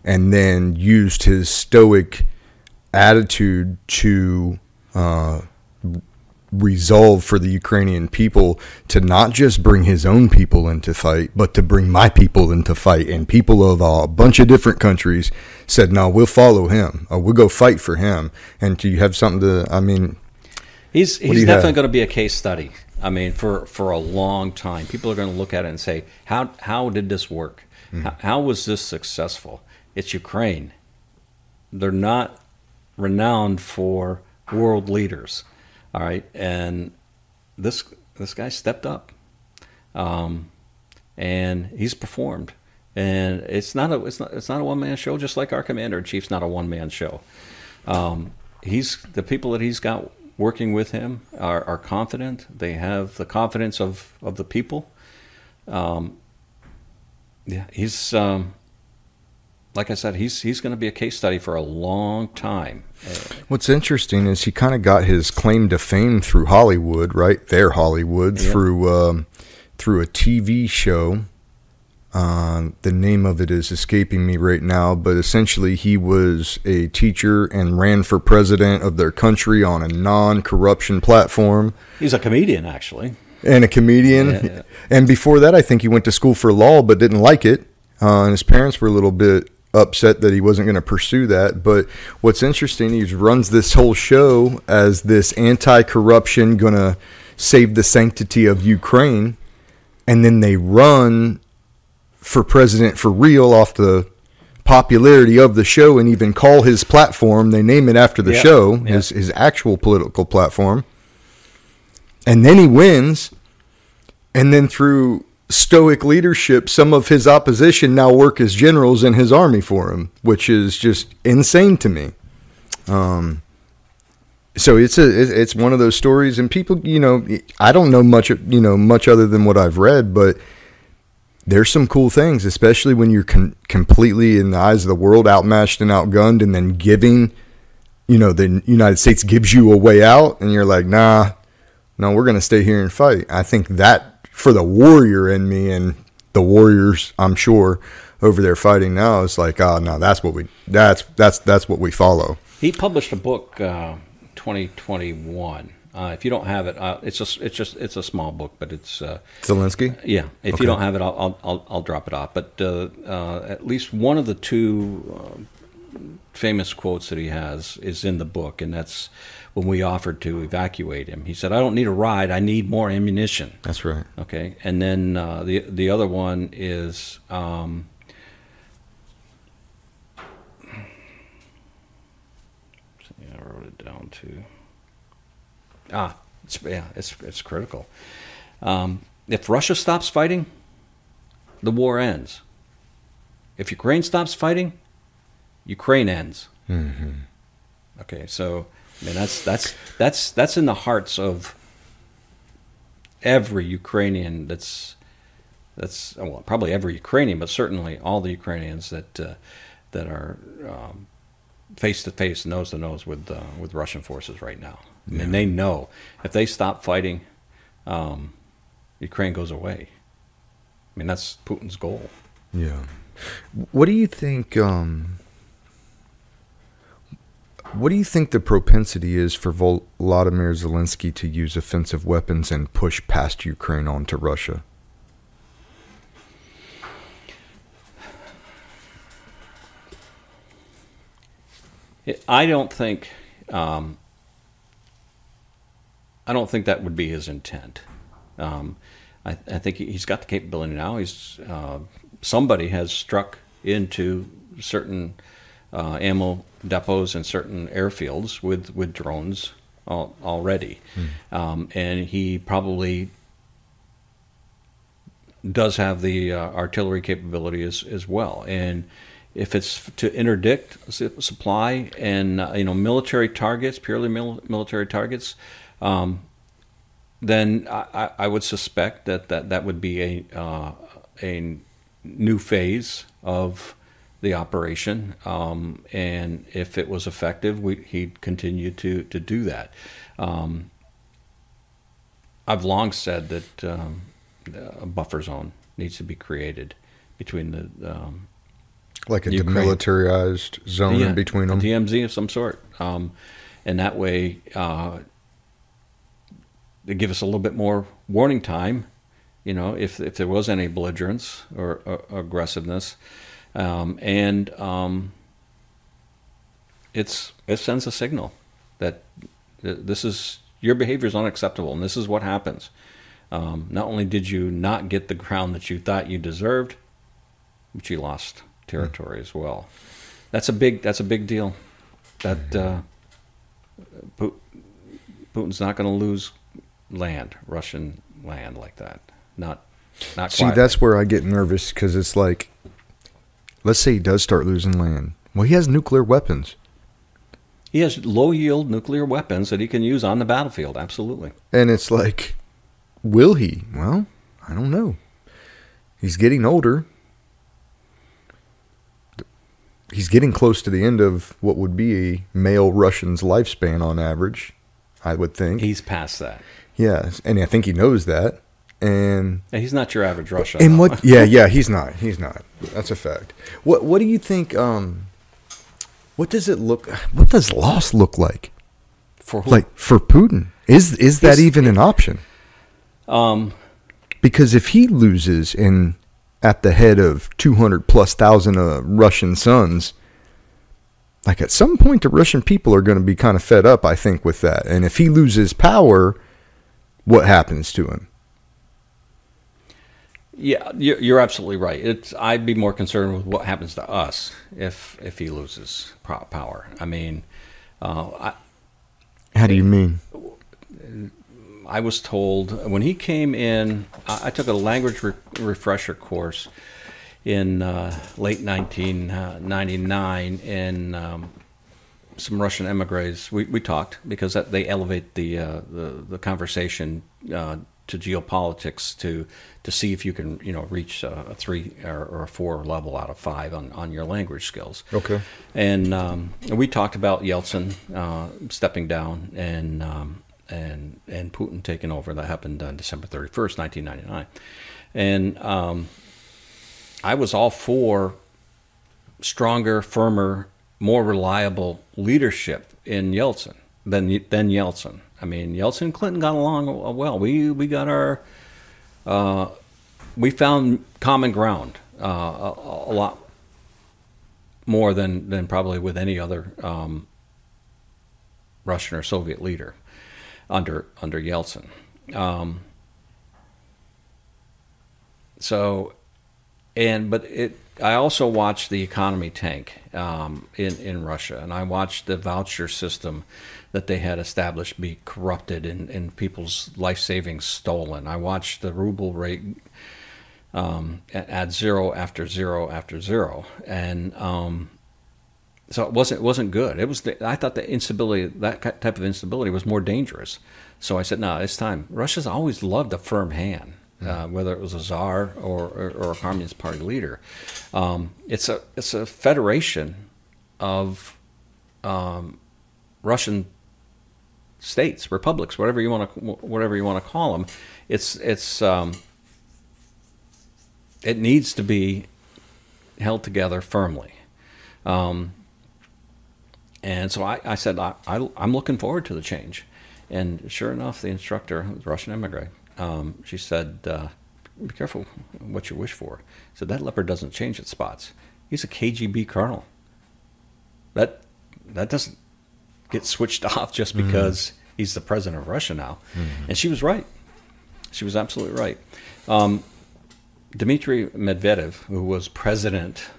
and then used his stoic attitude to uh resolve for the Ukrainian people to not just bring his own people into fight, but to bring my people into fight. And people of a bunch of different countries said, no, we'll follow him. Or we'll go fight for him. And do you have something to, I mean, he's he's definitely going to be a case study. I mean, for, for a long time, people are going to look at it and say, how, how did this work? Mm-hmm. How, how was this successful? It's Ukraine. They're not renowned for world leaders. All right, and this this guy stepped up, um, and he's performed. And it's not a it's not it's not a one man show. Just like our commander in chief's not a one man show. Um, he's the people that he's got working with him are, are confident. They have the confidence of, of the people. Um, yeah, he's um, like I said, he's he's going to be a case study for a long time. What's interesting is he kind of got his claim to fame through Hollywood, right? Their Hollywood yeah. through um, through a T V show. Uh, the name of it is escaping me right now, but essentially he was a teacher and ran for president of their country on a non-corruption platform. He's a comedian, actually. And a comedian. Yeah, yeah. And before that, I think he went to school for law but didn't like it. Uh, and his parents were a little bit upset that he wasn't going to pursue that. But what's interesting, he runs this whole show as this anti-corruption, going to save the sanctity of Ukraine. And then they run for president for real off the popularity of the show, and even call his platform, they name it after the yeah, show, yeah. his his actual political platform. And then he wins, and then through stoic leadership, some of his opposition now work as generals in his army for him, which is just insane to me. Um, so it's a it's one of those stories, and people, you know, I don't know much, you know, much other than what I've read, but there's some cool things, especially when you're com- completely in the eyes of the world outmatched and outgunned, and then giving, you know, the United States gives you a way out, and you're like, nah, no, we're going to stay here and fight. I think that for the warrior in me, and the warriors, I'm sure, over there fighting now, it's like, oh no, that's what we, that's that's that's what we follow. He published a book, uh, twenty twenty-one. Uh, if you don't have it, uh, it's just it's just it's a small book, but it's uh, Zelensky. Yeah, if okay. you don't have it, I'll I'll I'll, I'll drop it off. But uh, uh, at least one of the two uh, famous quotes that he has is in the book, and that's when we offered to evacuate him. He said, "I don't need a ride. I need more ammunition." That's right. Okay, and then uh, the the other one is. Um, I wrote it down too. Ah, it's, yeah, it's it's critical. Um, if Russia stops fighting, the war ends. If Ukraine stops fighting, Ukraine ends. Mm-hmm. Okay, so I mean that's that's that's that's in the hearts of every Ukrainian. That's that's well, probably every Ukrainian, but certainly all the Ukrainians that uh, that are um, face to face, nose to nose with uh, with Russian forces right now. Yeah. And they know if they stop fighting, um, Ukraine goes away. I mean, that's Putin's goal. Yeah. What do you think? Um, what do you think the propensity is for Volodymyr Zelensky to use offensive weapons and push past Ukraine onto Russia? I don't think. Um, I don't think that would be his intent. Um, I, I think he's got the capability now. He's uh, somebody has struck into certain uh, ammo depots and certain airfields with, with drones al- already. Mm. Um, and he probably does have the uh, artillery capability as, as well. And if it's to interdict supply and uh, you know military targets, purely mil- military targets, Um, then I, I would suspect that that, that would be a uh, a new phase of the operation, um, and if it was effective, we, he'd continue to to do that. Um, I've long said that um, a buffer zone needs to be created between the um, like a Ukraine. Demilitarized zone yeah, in between them, a D M Z of some sort, um, and that way. Uh, They give us a little bit more warning time, you know, if if there was any belligerence or, or aggressiveness, um, and um, it's it sends a signal that this is your behavior is unacceptable, and this is what happens. Um, not only did you not get the ground that you thought you deserved, but you lost territory mm-hmm. as well. That's a big that's a big deal. That uh, Putin's not going to lose land, Russian land like that. Not Not See, quietly. That's where I get nervous, because it's like, let's say he does start losing land. Well, he has nuclear weapons. He has low-yield nuclear weapons that he can use on the battlefield, absolutely. And it's like, will he? Well, I don't know. He's getting older. He's getting close to the end of what would be a male Russian's lifespan on average, I would think. He's past that. Yeah, and I think he knows that. And yeah, he's not your average Russian. And what? Yeah, yeah, he's not. He's not. That's a fact. What What do you think? Um, what does it look? What does loss look like? For who? Like for Putin? Is is that he's, even an option? Um, because if he loses in at the head of two hundred plus thousand uh, Russian sons, like at some point the Russian people are going to be kind of fed up, I think, with that. And if he loses power, what happens to him? Yeah, you're absolutely right. It's, I'd be more concerned with what happens to us if if he loses power. I mean, uh, I, how do you mean? I was told when he came in, I took a language re- refresher course in uh, late nineteen ninety-nine, and um, some Russian emigres. We, we talked because that, they elevate the uh, the, the conversation Uh, to geopolitics to to see if you can you know reach a, a three or, or a four level out of five on, on your language skills. Okay. And um, we talked about Yeltsin uh, stepping down and um, and and Putin taking over. That happened on December thirty-first, nineteen ninety-nine. And um, I was all for stronger, firmer, more reliable leadership in Yeltsin than than Yeltsin. I mean, Yeltsin and Clinton got along well. We we got our, uh, we found common ground uh, a, a lot more than, than probably with any other um, Russian or Soviet leader under under Yeltsin. Um, so, and but it. I also watched the economy tank um, in in Russia, and I watched the voucher system that they had established be corrupted and, and people's life savings stolen. I watched the ruble rate um, at zero after zero after zero, and um, so it wasn't it wasn't good. It was the, I thought the instability, that type of instability, was more dangerous. So I said, no, nah, it's time. Russia's always loved a firm hand. Uh, whether it was a czar or, or, or a Communist Party leader, um, it's a it's a federation of um, Russian states, republics, whatever you want to whatever you want to call them. It's it's um, it needs to be held together firmly, um, and so I, I said I, I I'm looking forward to the change, and sure enough, the instructor, who's Russian immigrant. Um, she said, uh, be careful what you wish for. I said, that leopard doesn't change its spots. He's a K G B colonel. That that doesn't get switched off just because mm-hmm. he's the president of Russia now. Mm-hmm. And she was right. She was absolutely right. Um, Dmitry Medvedev, who was president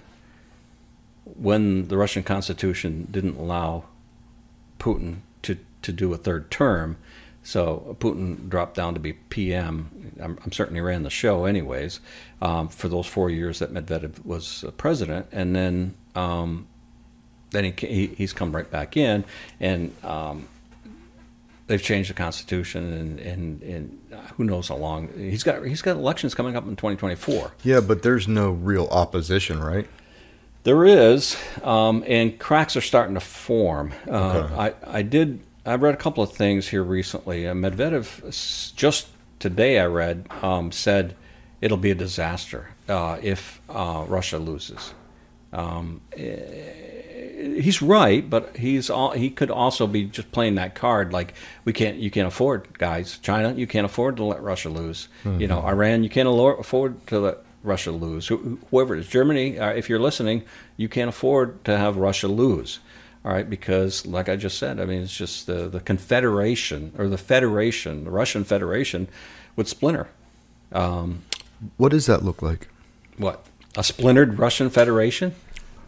when the Russian Constitution didn't allow Putin to, to do a third term, so Putin dropped down to be P M. I'm, I'm certain he ran the show anyways um, for those four years that Medvedev was president. And then um, then he, he he's come right back in, and um, they've changed the constitution, and, and, and who knows how long. He's got he's got elections coming up in twenty twenty-four. Yeah, but there's no real opposition, right? There is, um, and cracks are starting to form. Uh, okay. I, I did... I read a couple of things here recently. Uh, Medvedev, just today I read, um, said it'll be a disaster uh, if uh, Russia loses. Um, he's right, but he's all, he could also be just playing that card like we can't. You can't afford, guys. China, you can't afford to let Russia lose. Mm-hmm. You know, Iran, you can't afford to let Russia lose. Whoever it is, Germany, uh, if you're listening, you can't afford to have Russia lose. All right, because like I just said, I mean, it's just the, the confederation or the federation, the Russian Federation would splinter. Um, what does that look like? What? A splintered Russian Federation?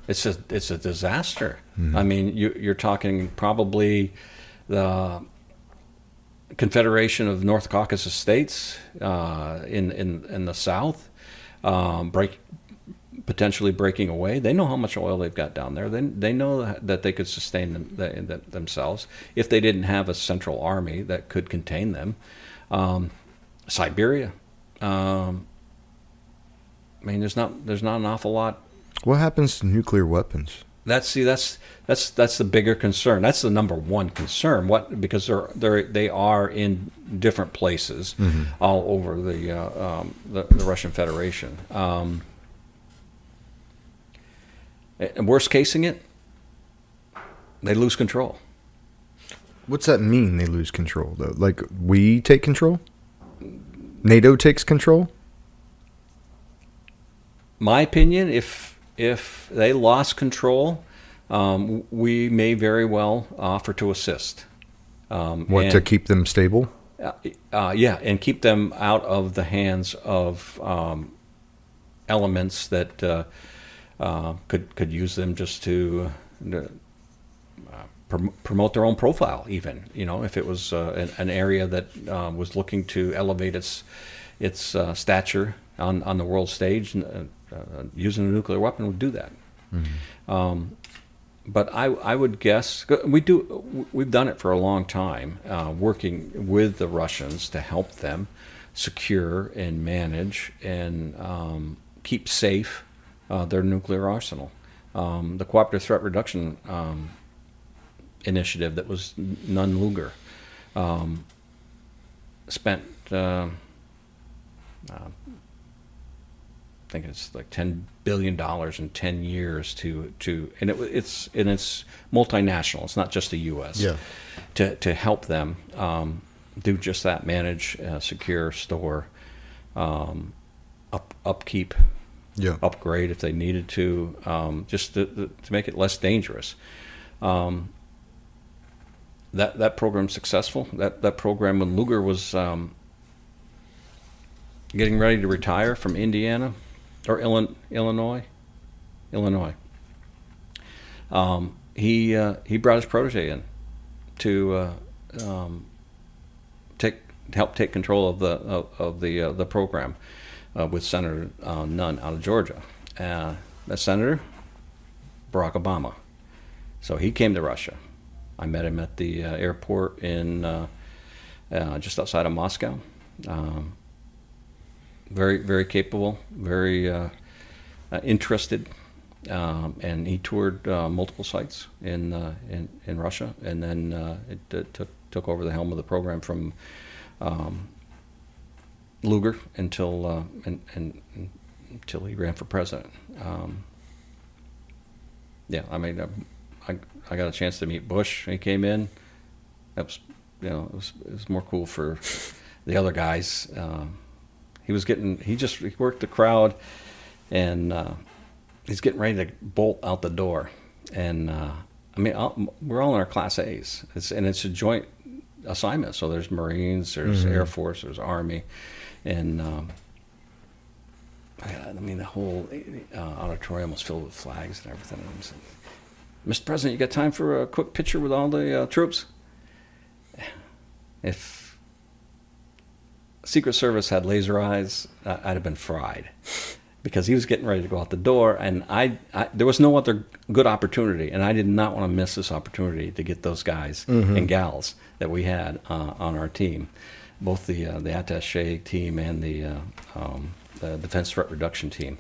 It's a, it's a disaster. Mm-hmm. I mean, you, you're talking probably the Confederation of North Caucasus States uh, in, in, in the south, um, break, potentially breaking away. They know how much oil they've got down there. They, they know that they could sustain them, the, the, themselves if they didn't have a central army that could contain them. Um, Siberia. Um, I mean, there's not there's not an awful lot. What happens to nuclear weapons? That's see that's that's that's the bigger concern. That's the number one concern. What because they're they they are in different places mm-hmm. all over the, uh, um, the the Russian Federation. Um, and worst casing it, they lose control. What's that mean? They lose control though. Like we take control? NATO takes control? My opinion, if. If they lost control, um, we may very well offer to assist. Um, what, and, to keep them stable? Uh, uh, yeah, and keep them out of the hands of um, elements that uh, uh, could could use them just to uh, prom- promote their own profile. Even you know, if it was uh, an, an area that uh, was looking to elevate its its uh, stature on on the world stage. Uh, Uh, using a nuclear weapon would do that, mm-hmm. um, but I, I would guess we do. We've done it for a long time, uh, working with the Russians to help them secure and manage and um, keep safe uh, their nuclear arsenal. Um, the Cooperative Threat Reduction um, Initiative that was Nun Lugar um, spent. Uh, uh, I think it's like ten billion dollars in ten years to, to and it, it's and it's multinational. It's not just the U S Yeah. to to help them um, do just that: manage, uh, secure, store, um, up upkeep, yeah. upgrade if they needed to, um, just to, to make it less dangerous. Um, that that program's successful. That that program when Lugar was um, getting ready to retire from Indiana. Or Illinois, Illinois. Um, he uh, he brought his protege in to uh, um, take help take control of the of, of the uh, the program uh, with Senator uh, Nunn out of Georgia. Uh, that Senator Barack Obama. So he came to Russia. I met him at the uh, airport in uh, uh, just outside of Moscow. Um, Very, very capable, very uh, uh, interested, um, and he toured uh, multiple sites in, uh, in in Russia, and then uh, it, it took took over the helm of the program from um, Lugar until uh, and, and until he ran for president. Um, yeah, I mean, I, I I got a chance to meet Bush. He came in. That was, you know, it was it was more cool for the other guys. Uh, He was getting, he just he worked the crowd, and uh, he's getting ready to bolt out the door. And, uh, I mean, I'll, we're all in our Class A's, it's, and it's a joint assignment. So there's Marines, there's mm-hmm. Air Force, there's Army, and, um, I, I mean, the whole uh, auditorium was filled with flags and everything. And saying, Mister President, you got time for a quick picture with all the uh, troops? If Secret Service had laser eyes, uh, I'd have been fried, because he was getting ready to go out the door, and I, I there was no other good opportunity, and I did not want to miss this opportunity to get those guys mm-hmm. and gals that we had uh, on our team, both the uh, the attaché team and the, uh, um, the Defense Threat Reduction team.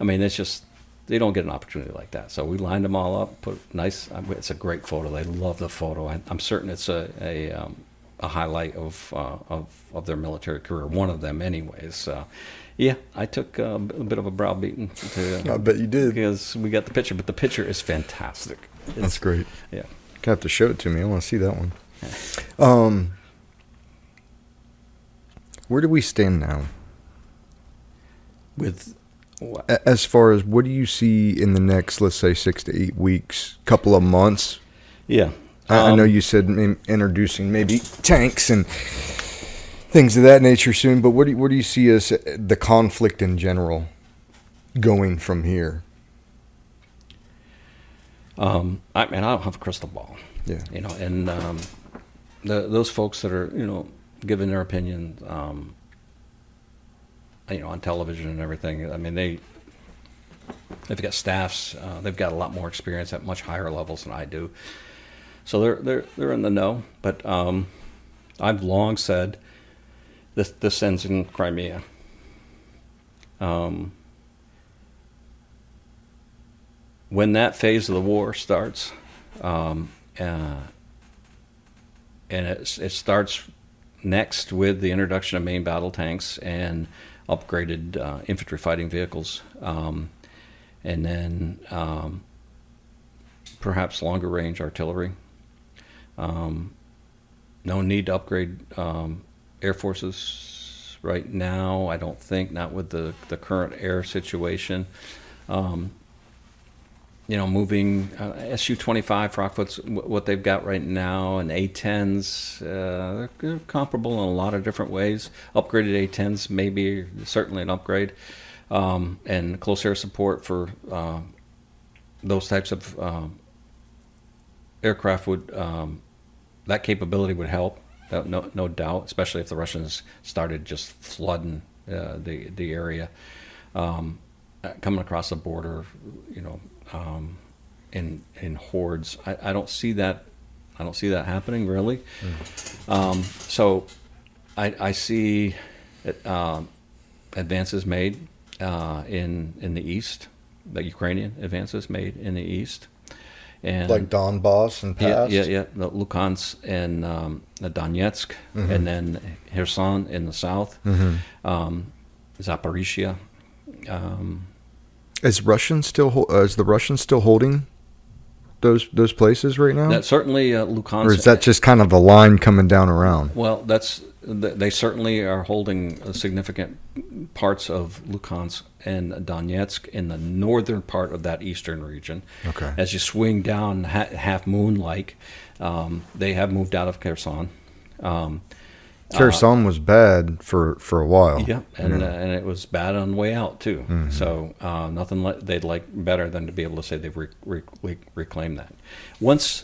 I mean, it's just they don't get an opportunity like that. So we lined them all up, put nice. It's a great photo. They love the photo. I, I'm certain it's a a. Um, a highlight of, uh, of of their military career, one of them anyways. Uh, yeah, I took uh, a bit of a brow beating. To, uh, I bet you did. Because we got the picture, but the picture is fantastic. It's, That's great. Yeah. You're going to have to show it to me. I want to see that one. Um, where do we stand now? With what? As far as what do you see in the next, let's say, six to eight weeks, couple of months? Yeah. I know you said introducing maybe tanks and things of that nature soon, but where do you, where do you see us, the conflict in general, going from here? Um, I mean, I don't have a crystal ball. Yeah, you know, and um, the, those folks that are, you know, giving their opinion, um, you know, on television and everything, I mean, they, they've got staffs, uh, they've got a lot more experience at much higher levels than I do. So they're, they're, they're in the know, but um, I've long said this, this ends in Crimea. Um, when that phase of the war starts, um, uh, and it, it starts next with the introduction of main battle tanks and upgraded uh, infantry fighting vehicles, um, and then um, perhaps longer range artillery. Um, no need to upgrade um, air forces right now, I don't think, not with the, the current air situation. Um, you know, moving uh, S U twenty-five, Rockfoot's what they've got right now, and A tens, uh, they're, they're comparable in a lot of different ways. Upgraded A tens may be certainly an upgrade, um, and close air support for uh, those types of uh, aircraft would, um, that capability would help, no, no doubt, especially if the Russians started just flooding uh, the, the area, um, coming across the border, you know, um, in, in hordes. I, I don't see that, I don't see that happening really. Mm. Um, so I, I see it, uh, advances made uh, in, in the East, the Ukrainian advances made in the East. And like Donbass and past? Yeah, yeah, yeah. Luhansk and um, Donetsk, mm-hmm. and then Kherson in the south, mm-hmm. um, Zaporizhia. Um, is Russian still uh, is the Russians still holding those those places right now? That certainly uh, Luhansk. Or is that just kind of a line coming down around? Well, that's they certainly are holding significant parts of Luhansk and Donetsk in the northern part of that eastern region. Okay. As you swing down ha- half moon-like, um, they have moved out of Kherson. Um, Kherson uh, was bad for, for a while. Yeah, and mm-hmm. uh, and it was bad on the way out, too. Mm-hmm. So uh, nothing le- they'd like better than to be able to say they've re- re- re- reclaimed that. Once,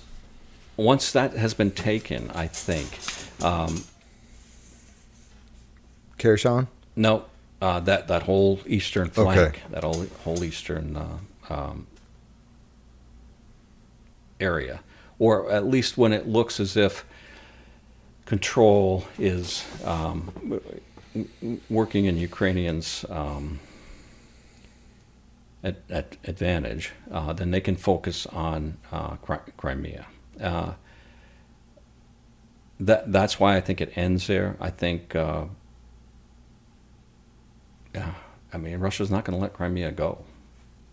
once that has been taken, I think... Um, Kherson? No. Uh, that, that whole eastern flank, okay. that whole, whole eastern uh, um, area, or at least when it looks as if control is um, working in Ukrainians' um, at, at advantage, uh, then they can focus on uh, Crimea. Uh, that that's why I think it ends there. I think. Uh, Yeah, I mean, Russia's not going to let Crimea go.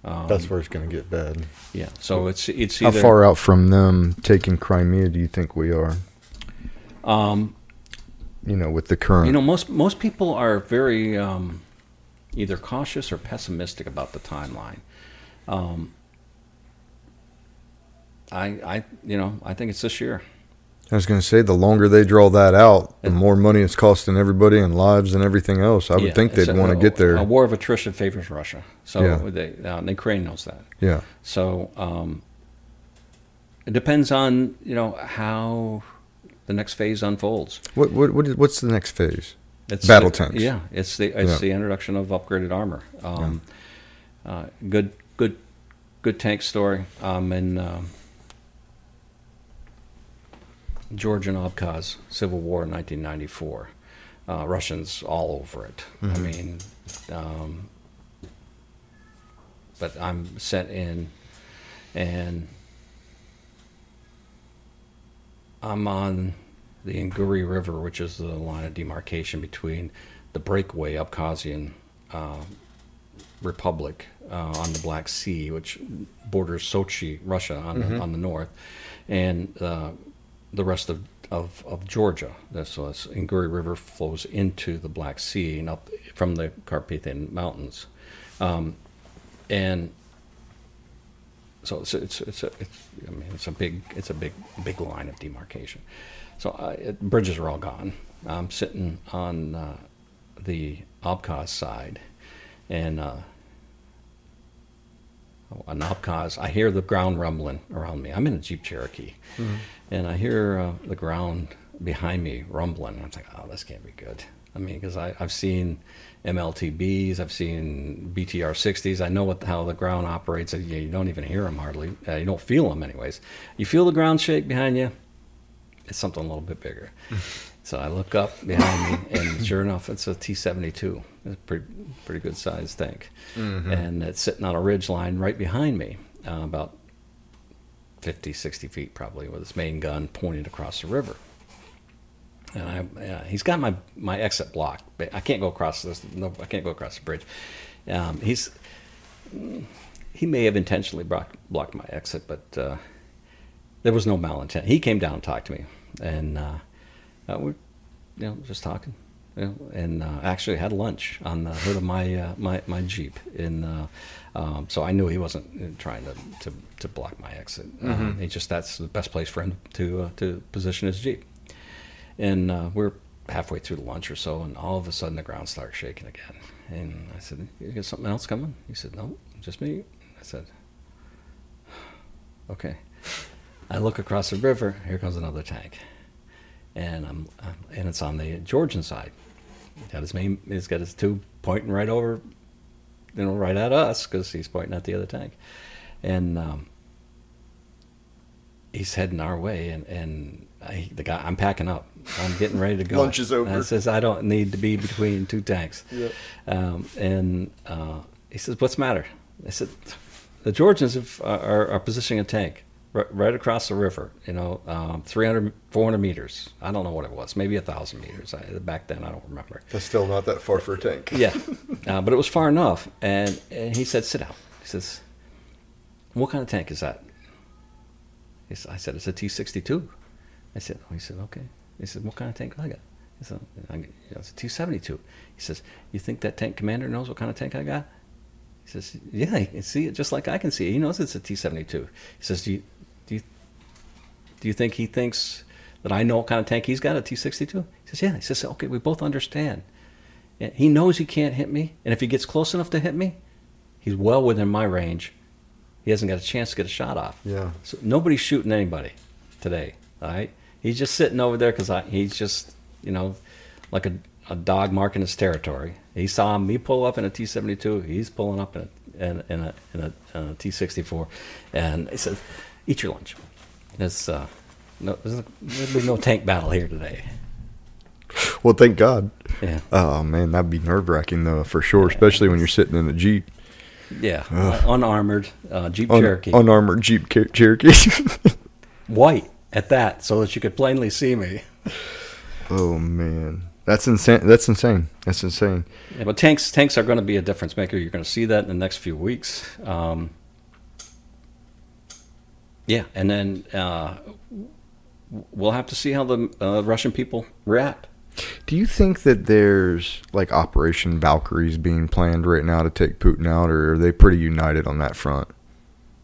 Um, That's where it's going to get bad. Yeah, so it's it's either, how far out from them taking Crimea do you think we are? Um, you know, with the current, you know, most most people are very um, either cautious or pessimistic about the timeline. Um, I I you know I think it's this year. I was going to say, the longer they draw that out, the more money it's costing everybody and lives and everything else. I would yeah, think they'd a, want to get there. A war of attrition favors Russia. So yeah. they, uh, Ukraine knows that. Yeah. So um, it depends on, you know, how the next phase unfolds. What what, what is, What's the next phase? It's Battle the, tanks. Yeah. It's the it's yeah. the introduction of upgraded armor. Um, yeah. uh, good, good, good tank story. Um, and... Um, Georgian Abkhaz Civil War in nineteen ninety-four. Uh, Russians all over it. Mm-hmm. I mean, um, but I'm sent in, and I'm on the Inguri River, which is the line of demarcation between the breakaway Abkhazian uh, Republic uh, on the Black Sea, which borders Sochi, Russia, on, mm-hmm. the, on the north, and uh, the rest of, of, of Georgia. That's, so that's Inguri River flows into the Black Sea and up from the Carpathian Mountains. Um, and so it's, it's, it's, a, it's, I mean, it's a big, it's a big, big line of demarcation. So I, it, bridges are all gone. I'm sitting on uh, the Abkhaz side, and uh, an Abkhaz, I hear the ground rumbling around me. I'm in a Jeep Cherokee. Mm-hmm. And I hear uh, the ground behind me rumbling. I was like, oh, this can't be good. I mean, because I've seen M L T Bs, I've seen B T R sixties. I know what how the ground operates. You don't even hear them hardly. Uh, you don't feel them anyways. You feel the ground shake behind you. It's something a little bit bigger. So I look up behind me, and sure enough, it's a T seventy-two. It's a pretty, pretty good sized tank. Mm-hmm. And it's sitting on a ridge line right behind me, uh, about fifty, sixty feet probably, with its main gun pointed across the river. And I, yeah, he's got my, my exit blocked. I can't go across this. No, I can't go across the bridge. Um, he's he may have intentionally blocked, blocked my exit, but uh, there was no malintent. He came down and talked to me, and uh, uh, we're you know just talking, you know, and uh, actually had lunch on the hood of my uh, my my Jeep. And uh, um, so I knew he wasn't trying to to, to block my exit. Mm-hmm. um, he just that's the best place for him to uh, to position his Jeep. And uh, we're halfway through lunch or so, and all of a sudden the ground starts shaking again. And I said, "You got something else coming?" He said, "No, just me." I said, "Okay." I look across the river. Here comes another tank, and I'm, I'm and it's on the Georgian side. Got his main, he's got his tube pointing right over, you know, right at us because he's pointing at the other tank, and um, he's heading our way, and and. I, the guy, I'm packing up. I'm getting ready to go. Lunch is over. And I says, I don't need to be between two tanks. Yep. Um, and uh, he says, what's the matter? I said, the Georgians have, are, are positioning a tank right, right across the river, you know, um, three hundred, four hundred meters. I don't know what it was, maybe one thousand meters. I, back then, I don't remember. That's still not that far for a tank. Yeah, uh, but it was far enough. And, and he said, sit down. He says, what kind of tank is that? He said, I said, it's a T sixty-two. I said, oh, he said, okay. He said, what kind of tank do I got? I said, I got it's a T seventy-two. He says, you think that tank commander knows what kind of tank I got? He says, yeah, he can see it just like I can see it. He knows it's a T seventy-two. He says, do you, do you, do you think he thinks that I know what kind of tank he's got, a T sixty-two? He says, yeah. He says, okay, we both understand. And he knows he can't hit me, and if he gets close enough to hit me, he's well within my range. He hasn't got a chance to get a shot off. Yeah. So nobody's shooting anybody today, all right? He's just sitting over there because he's just, you know, like a, a dog marking his territory. He saw me pull up in a T seventy-two. He's pulling up in a, in, in a, in a, in a T sixty-four. And he says, eat your lunch. There's, uh, no, there's, there'll be no tank battle here today. Well, thank God. Yeah. Oh, man, that'd be nerve-wracking, though, for sure, yeah, especially when you're sitting in a Jeep. Yeah, uh, unarmored uh, Jeep un- Cherokee. Unarmored Jeep Cher- Cherokee. White. At that, so that you could plainly see me. Oh man, that's insane! That's insane! That's insane! Yeah, but tanks, tanks are going to be a difference maker. You're going to see that in the next few weeks. Um, yeah, and then uh, we'll have to see how the uh, Russian people react. Do you think that there's like Operation Valkyries being planned right now to take Putin out, or are they pretty united on that front?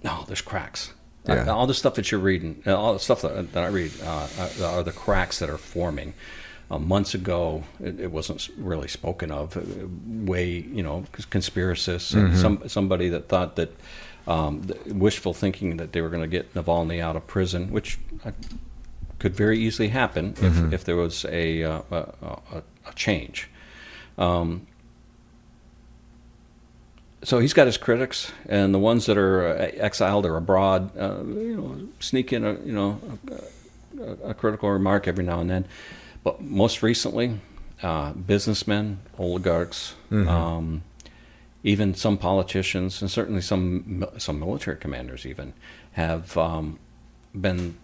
No, there's cracks. Yeah. All the stuff that you're reading, all the stuff that, that I read uh, are the cracks that are forming. Uh, months ago, it, it wasn't really spoken of. Way, you know, conspiracists mm-hmm. and some somebody that thought that um, wishful thinking that they were going to get Navalny out of prison, which could very easily happen if, mm-hmm. if there was a uh, a, a, a change. Um, So he's got his critics, and the ones that are exiled or abroad, uh, you know, sneak in a you know a, a critical remark every now and then. But most recently, uh, businessmen, oligarchs, mm-hmm. um, even some politicians, and certainly some some military commanders even have um, been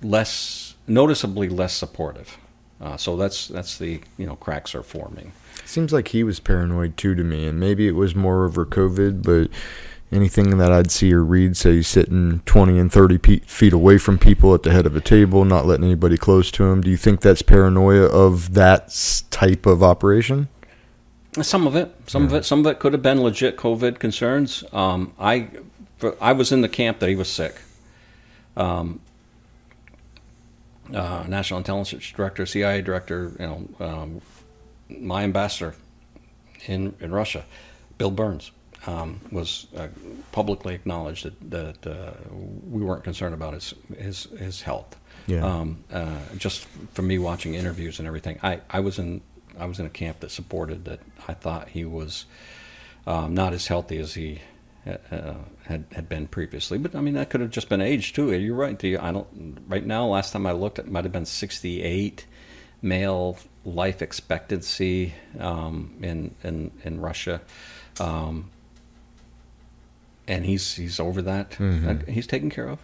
less noticeably less supportive. Uh, so that's that's the you know cracks are forming. Seems like he was paranoid too to me, and maybe it was more over COVID, but anything that I'd see or read, say he's sitting twenty and thirty feet away from people at the head of a table, not letting anybody close to him. Do you think that's paranoia of that type of operation? Some of it. Some yeah. of it. Some of it could have been legit COVID concerns. Um, I, I was in the camp that he was sick. Um, uh, National Intelligence Director, C I A Director, you know, um, my ambassador in, in Russia, Bill Burns, um, was uh, publicly acknowledged that, that uh, we weren't concerned about his his, his health. Yeah. Um, uh, just from me watching interviews and everything, I, I was in I was in a camp that supported that. I thought he was um, not as healthy as he uh, had had been previously, but I mean that could have just been age too. You're right. The, I don't right now. Last time I looked, it might have been sixty-eight male life expectancy um, in in in Russia. Um, and he's he's over that. Mm-hmm. He's taken care of.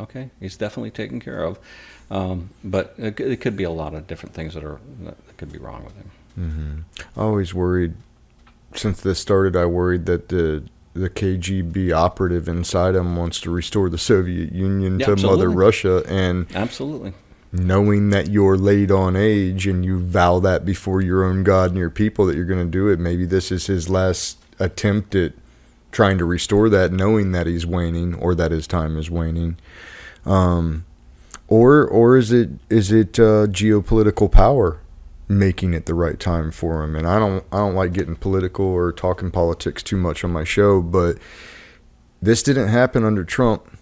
Okay, he's definitely taken care of, um, but it, it could be a lot of different things that are that could be wrong with him. Mm-hmm. I always worried since this started. I worried that the the K G B operative inside him wants to restore the Soviet Union yeah, to absolutely. Mother Russia, and absolutely knowing that you're late on age and you vow that before your own God and your people that you're going to do it. Maybe this is his last attempt at trying to restore that, knowing that he's waning or that his time is waning. Um, or or is it is it uh, geopolitical power making it the right time for him? And I don't I don't like getting political or talking politics too much on my show, but this didn't happen under Trump,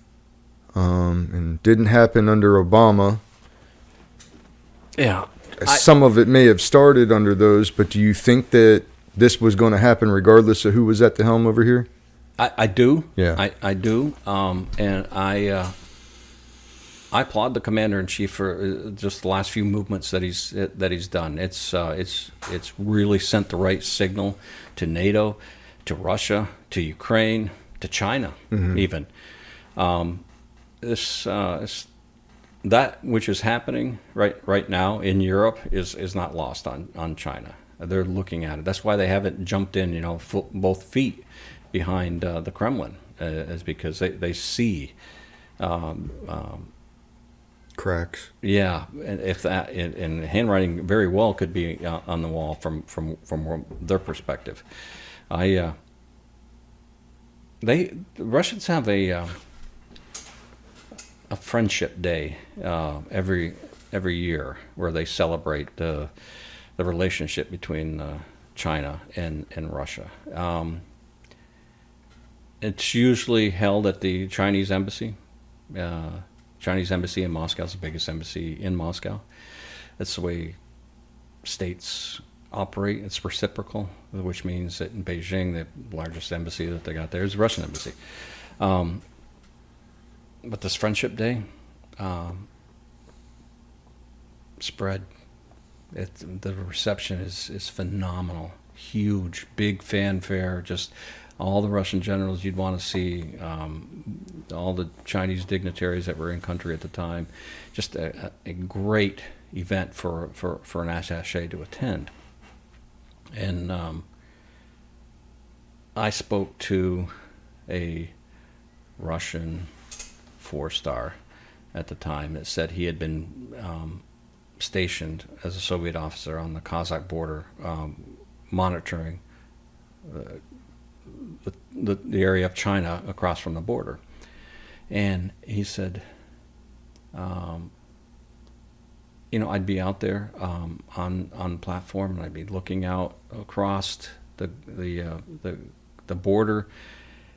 um, and didn't happen under Obama. Yeah. Some I, of it may have started under those, but do you think that this was going to happen regardless of who was at the helm over here? I, I do. Yeah. I, I do. Um, and I uh, I applaud the commander-in-chief for just the last few movements that he's that he's done. It's uh, it's it's really sent the right signal to NATO, to Russia, to Ukraine, to China, mm-hmm. even. Um, this uh, it's, that which is happening right right now in Europe is, is not lost on, on China. They're looking at it. That's why they haven't jumped in, you know, f- both feet behind uh, the Kremlin, uh, is because they, they see um, um, cracks. Yeah, and if that and, and handwriting very well could be uh, on the wall from from from their perspective. I uh, they the Russians have a uh, a friendship day uh, every every year where they celebrate the. the relationship between uh, China and, and Russia. Um, it's usually held at the Chinese embassy. Uh, Chinese embassy in Moscow is the biggest embassy in Moscow. That's the way states operate. It's reciprocal, which means that in Beijing, the largest embassy that they got there is the Russian embassy. Um, but this Friendship Day um, spread. It, the reception is, is phenomenal, huge, big fanfare, just all the Russian generals you'd want to see, um, all the Chinese dignitaries that were in country at the time, just a, a great event for, for, for an attaché to attend. And um, I spoke to a Russian four-star at the time that said he had been... Um, stationed as a Soviet officer on the Kazakh border, um, monitoring uh, the, the area of China across from the border. And he said, um, you know, I'd be out there um, on on platform, and I'd be looking out across the the uh, the, the border,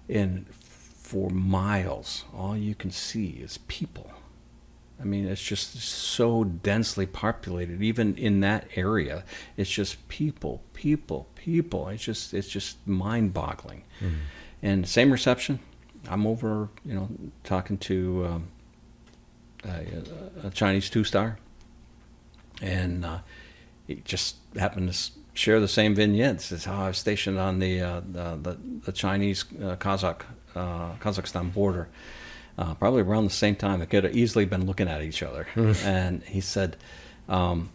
and for miles, all you can see is people. I mean, it's just so densely populated. Even in that area, it's just people, people, people. It's just, it's just mind-boggling. Mm-hmm. And same reception. I'm over, you know, talking to um, a, a Chinese two-star, and uh, it just happened to share the same vignettes. It's how I was stationed on the uh, the, the, the Chinese uh, Kazakh uh, Kazakhstan border. Uh, probably around the same time. They could have easily been looking at each other. And he said, um,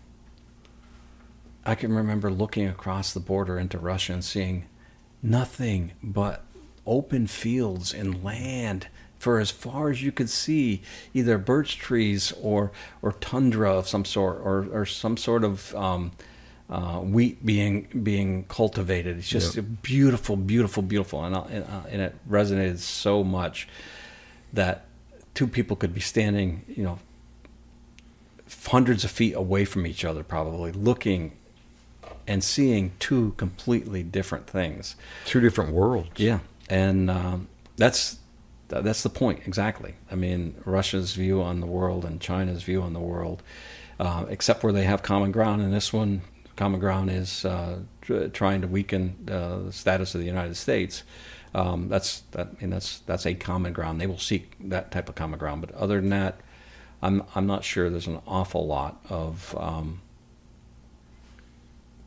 I can remember looking across the border into Russia and seeing nothing but open fields and land for as far as you could see, either birch trees or, or tundra of some sort, or, or some sort of um, uh, wheat being being cultivated. It's just yep. beautiful, beautiful, beautiful. And, uh, and, uh, and it resonated so much. That two people could be standing, you know, hundreds of feet away from each other, probably looking and seeing two completely different things. Two different worlds. Yeah. And um, that's that's the point, exactly. I mean, Russia's view on the world and China's view on the world, uh, except where they have common ground. And this one, common ground is uh, tr- trying to weaken uh, the status of the United States. Um, that's that. I mean, that's that's a common ground. They will seek that type of common ground. But other than that, I'm I'm not sure there's an awful lot of um,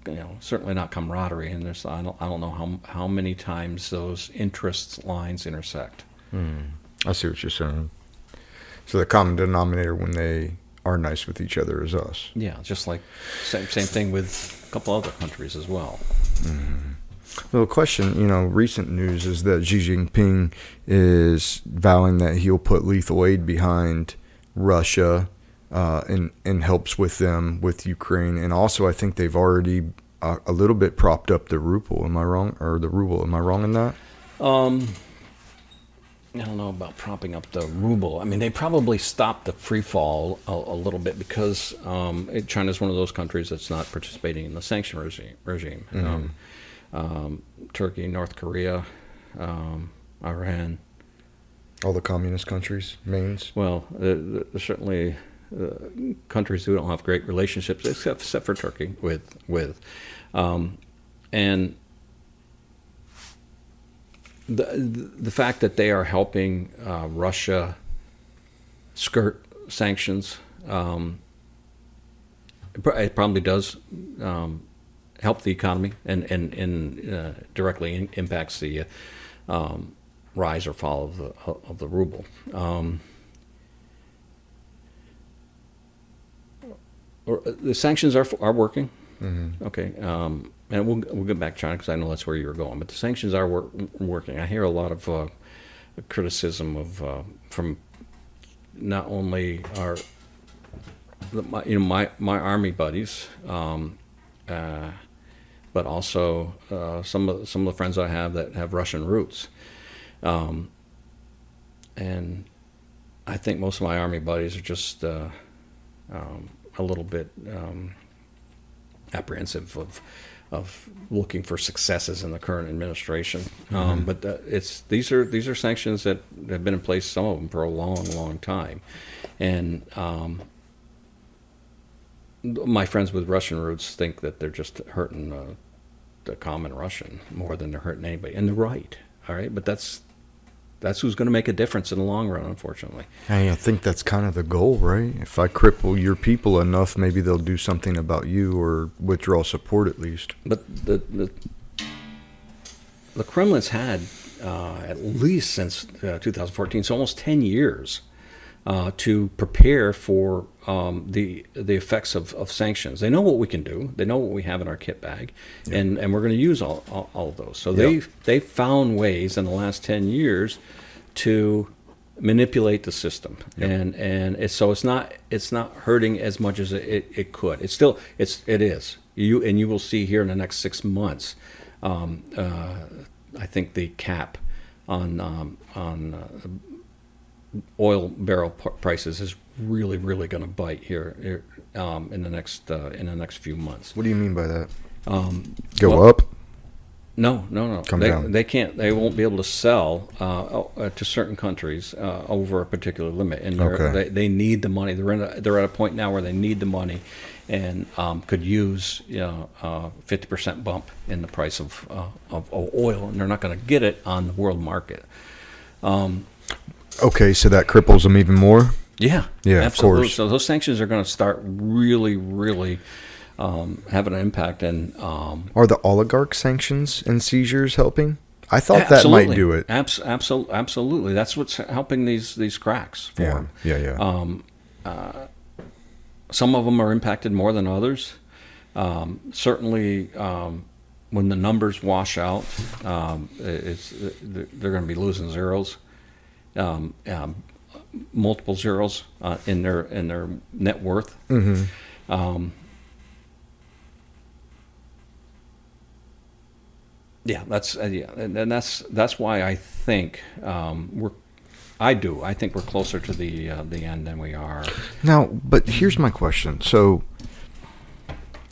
you know, certainly not camaraderie. And there's I don't I don't know how how many times those interests lines intersect. Mm, I see what you're saying. So the common denominator when they are nice with each other is us. Yeah, just like same same thing with a couple other countries as well. Mm-hmm. Well, the question, you know, recent news is that Xi Jinping is vowing that he'll put lethal aid behind Russia uh, and, and helps with them with Ukraine. And also, I think they've already uh, a little bit propped up the ruble. Am I wrong? Or the ruble. Am I wrong in that? Um, I don't know about propping up the ruble. I mean, they probably stopped the free fall a, a little bit because um, China's one of those countries that's not participating in the sanction regime. regime. Mm-hmm. Um, Um, Turkey, North Korea, um, Iran. All the communist countries, mains? Well, uh, certainly uh, countries who don't have great relationships, except, except for Turkey, with. with, um, And the, the fact that they are helping uh, Russia skirt sanctions, um, it probably does um, help the economy and and, and uh, directly in, impacts the uh, um, rise or fall of the of the ruble. Um, or, the sanctions are are working, mm-hmm. okay. Um, and we'll we'll get back to China because I know that's where you were going. But the sanctions are wor- working. I hear a lot of uh, criticism of uh, from not only our my, you know my my army buddies. Um, uh, But also uh, some of some of the friends I have that have Russian roots, um, and I think most of my army buddies are just uh, um, a little bit um, apprehensive of of looking for successes in the current administration. Mm-hmm. Um, but uh, it's these are these are sanctions that have been in place, some of them for a long, long time, and. Um, My friends with Russian roots think that they're just hurting uh, the common Russian more than they're hurting anybody, and they're right. All right, but that's that's who's going to make a difference in the long run, unfortunately. I, I think that's kind of the goal, right? If I cripple your people enough, maybe they'll do something about you or withdraw support at least. But the the, the Kremlin's had uh, at least since uh, two thousand fourteen, so almost ten years. Uh, to prepare for um, the the effects of, of sanctions. They know what we can do. They know what we have in our kit bag, yep. and, and we're going to use all, all, all of those. So yep. they've, they've found ways in the last ten years to manipulate the system, yep. and and it's, so it's not it's not hurting as much as it, it, it could. It's still it's it is you and you will see here in the next six months. Um, uh, I think the cap on um, on. Uh, oil barrel p- prices is really, really going to bite here, here um, in the next uh, in the next few months. What do you mean by that? Um, Go well, up? No, no, no. Come they, down. They can't. They won't be able to sell uh, to certain countries uh, over a particular limit, and okay. they they need the money. They're in a, they're at a point now where they need the money, and um, could use you know a fifty percent bump in the price of uh, of oil, and they're not going to get it on the world market. Um, Okay, so that cripples them even more? Yeah. Yeah, absolutely. Of course. So those sanctions are going to start really, really um, having an impact. And um, are the oligarch sanctions and seizures helping? I thought absolutely. that might do it. Abs- abso- absolutely. That's what's helping these, these cracks form. Yeah, yeah. yeah. Um, uh, some of them are impacted more than others. Um, certainly... Um, when the numbers wash out, um, it's, they're going to be losing zeros. Um, um, multiple zeros uh, in their in their net worth. Mm-hmm. Um, yeah, that's uh, yeah, and, and that's that's why I think um, we're. I do. I think we're closer to the uh, the end than we are now. But here's my question. So,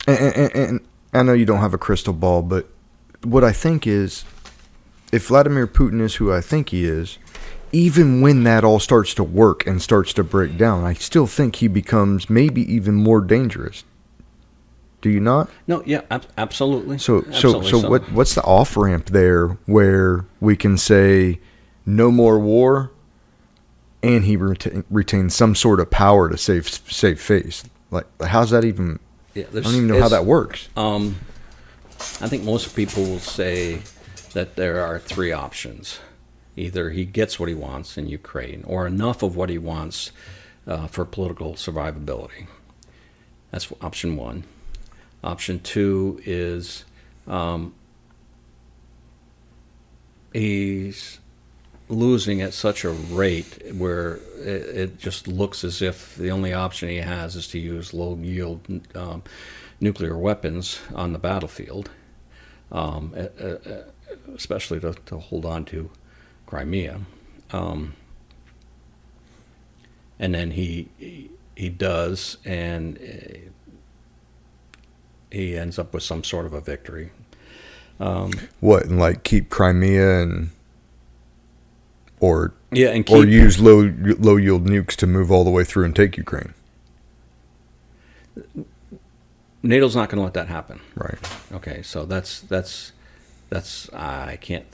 and, and, and I know you don't have a crystal ball, but what I think is, if Vladimir Putin is who I think he is, even when that all starts to work and starts to break down, I still think he becomes maybe even more dangerous. Do you not? No, yeah, ab- absolutely. So, absolutely so, so, so what? What's the off-ramp there where we can say no more war, and he reta- retains some sort of power to save save face? Like, how's that even? Yeah, I don't even know how that works. Um, I think most people will say that there are three options. Either he gets what he wants in Ukraine, or enough of what he wants uh, for political survivability. That's option one. Option two is um, he's losing at such a rate where it, it just looks as if the only option he has is to use low-yield um, nuclear weapons on the battlefield, um, especially to, to hold on to Crimea, um, and then he, he he does, and he ends up with some sort of a victory. Um, what and like keep Crimea and or yeah, and keep, or use low low yield nukes to move all the way through and take Ukraine. NATO's not going to let that happen, right? Okay, so that's that's. That's I can't.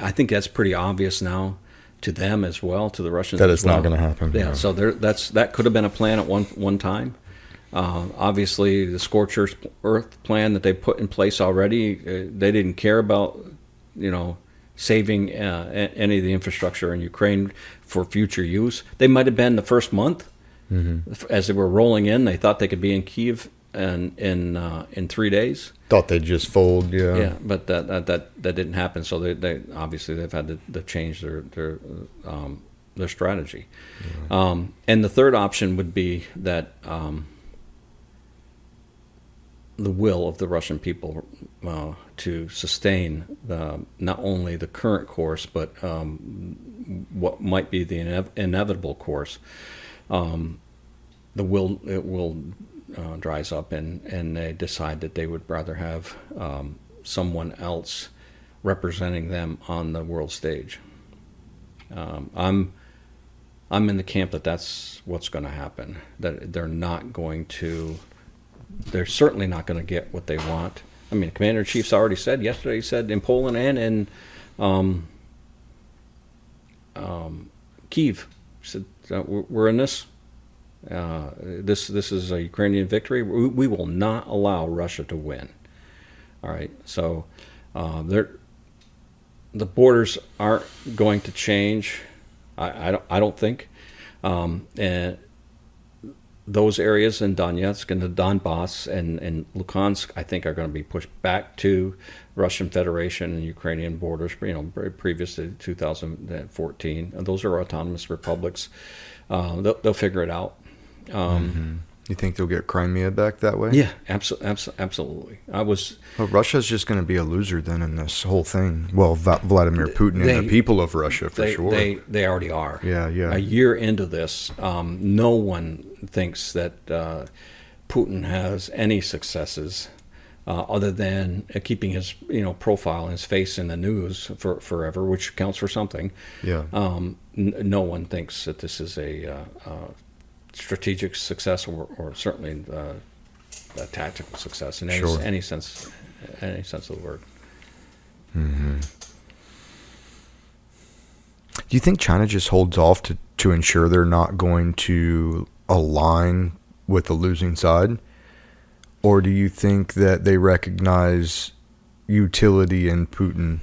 I think that's pretty obvious now to them as well, to the Russians. That is well. not going to happen. Yeah. No. So there, that's that could have been a plan at one one time. Uh, obviously, the scorched earth plan that they put in place already, uh, they didn't care about, you know, saving uh, any of the infrastructure in Ukraine for future use. They might have been the first month mm-hmm. as they were rolling in. They thought they could be in Kyiv. And in uh, in three days, thought they'd just fold, yeah. Yeah, but that that that, that didn't happen. So they, they obviously they've had to, to change their their um, their strategy. Mm-hmm. Um, and the third option would be that um, the will of the Russian people uh, to sustain the, not only the current course, but um, what might be the inev- inevitable course. Um, the will it will. Uh, dries up and, and they decide that they would rather have um, someone else representing them on the world stage. Um, I'm I'm in the camp that that's what's going to happen. That they're not going to. They're certainly not going to get what they want. I mean, Commander in Chief's already said yesterday. He said in Poland and in um, um, Kyiv. He said we're in this. Uh, this this is a Ukrainian victory. We, we will not allow Russia to win. All right. So uh, the borders aren't going to change. I, I don't I don't think. Um, and those areas in Donetsk and the Donbass and, and Luhansk, I think, are going to be pushed back to Russian Federation and Ukrainian borders. You know, previous to two thousand fourteen, and those are autonomous republics. Uh, they'll, they'll figure it out. Um, mm-hmm. You think they'll get Crimea back that way? Yeah, absolutely. Abso- absolutely. I was. Well, Russia's just going to be a loser then in this whole thing. Well, Va- Vladimir Putin they, and the people of Russia for they, sure. They they already are. Yeah, yeah. A year into this, um, no one thinks that uh, Putin has any successes uh, other than uh, keeping his you know profile and his face in the news for forever, which counts for something. Yeah. Um, n- no one thinks that this is a. Uh, uh, strategic success or, or certainly uh, a tactical success in any, sure. any sense any sense of the word. Mm-hmm. Do you think China just holds off to, to ensure they're not going to align with the losing side? Or do you think that they recognize utility in Putin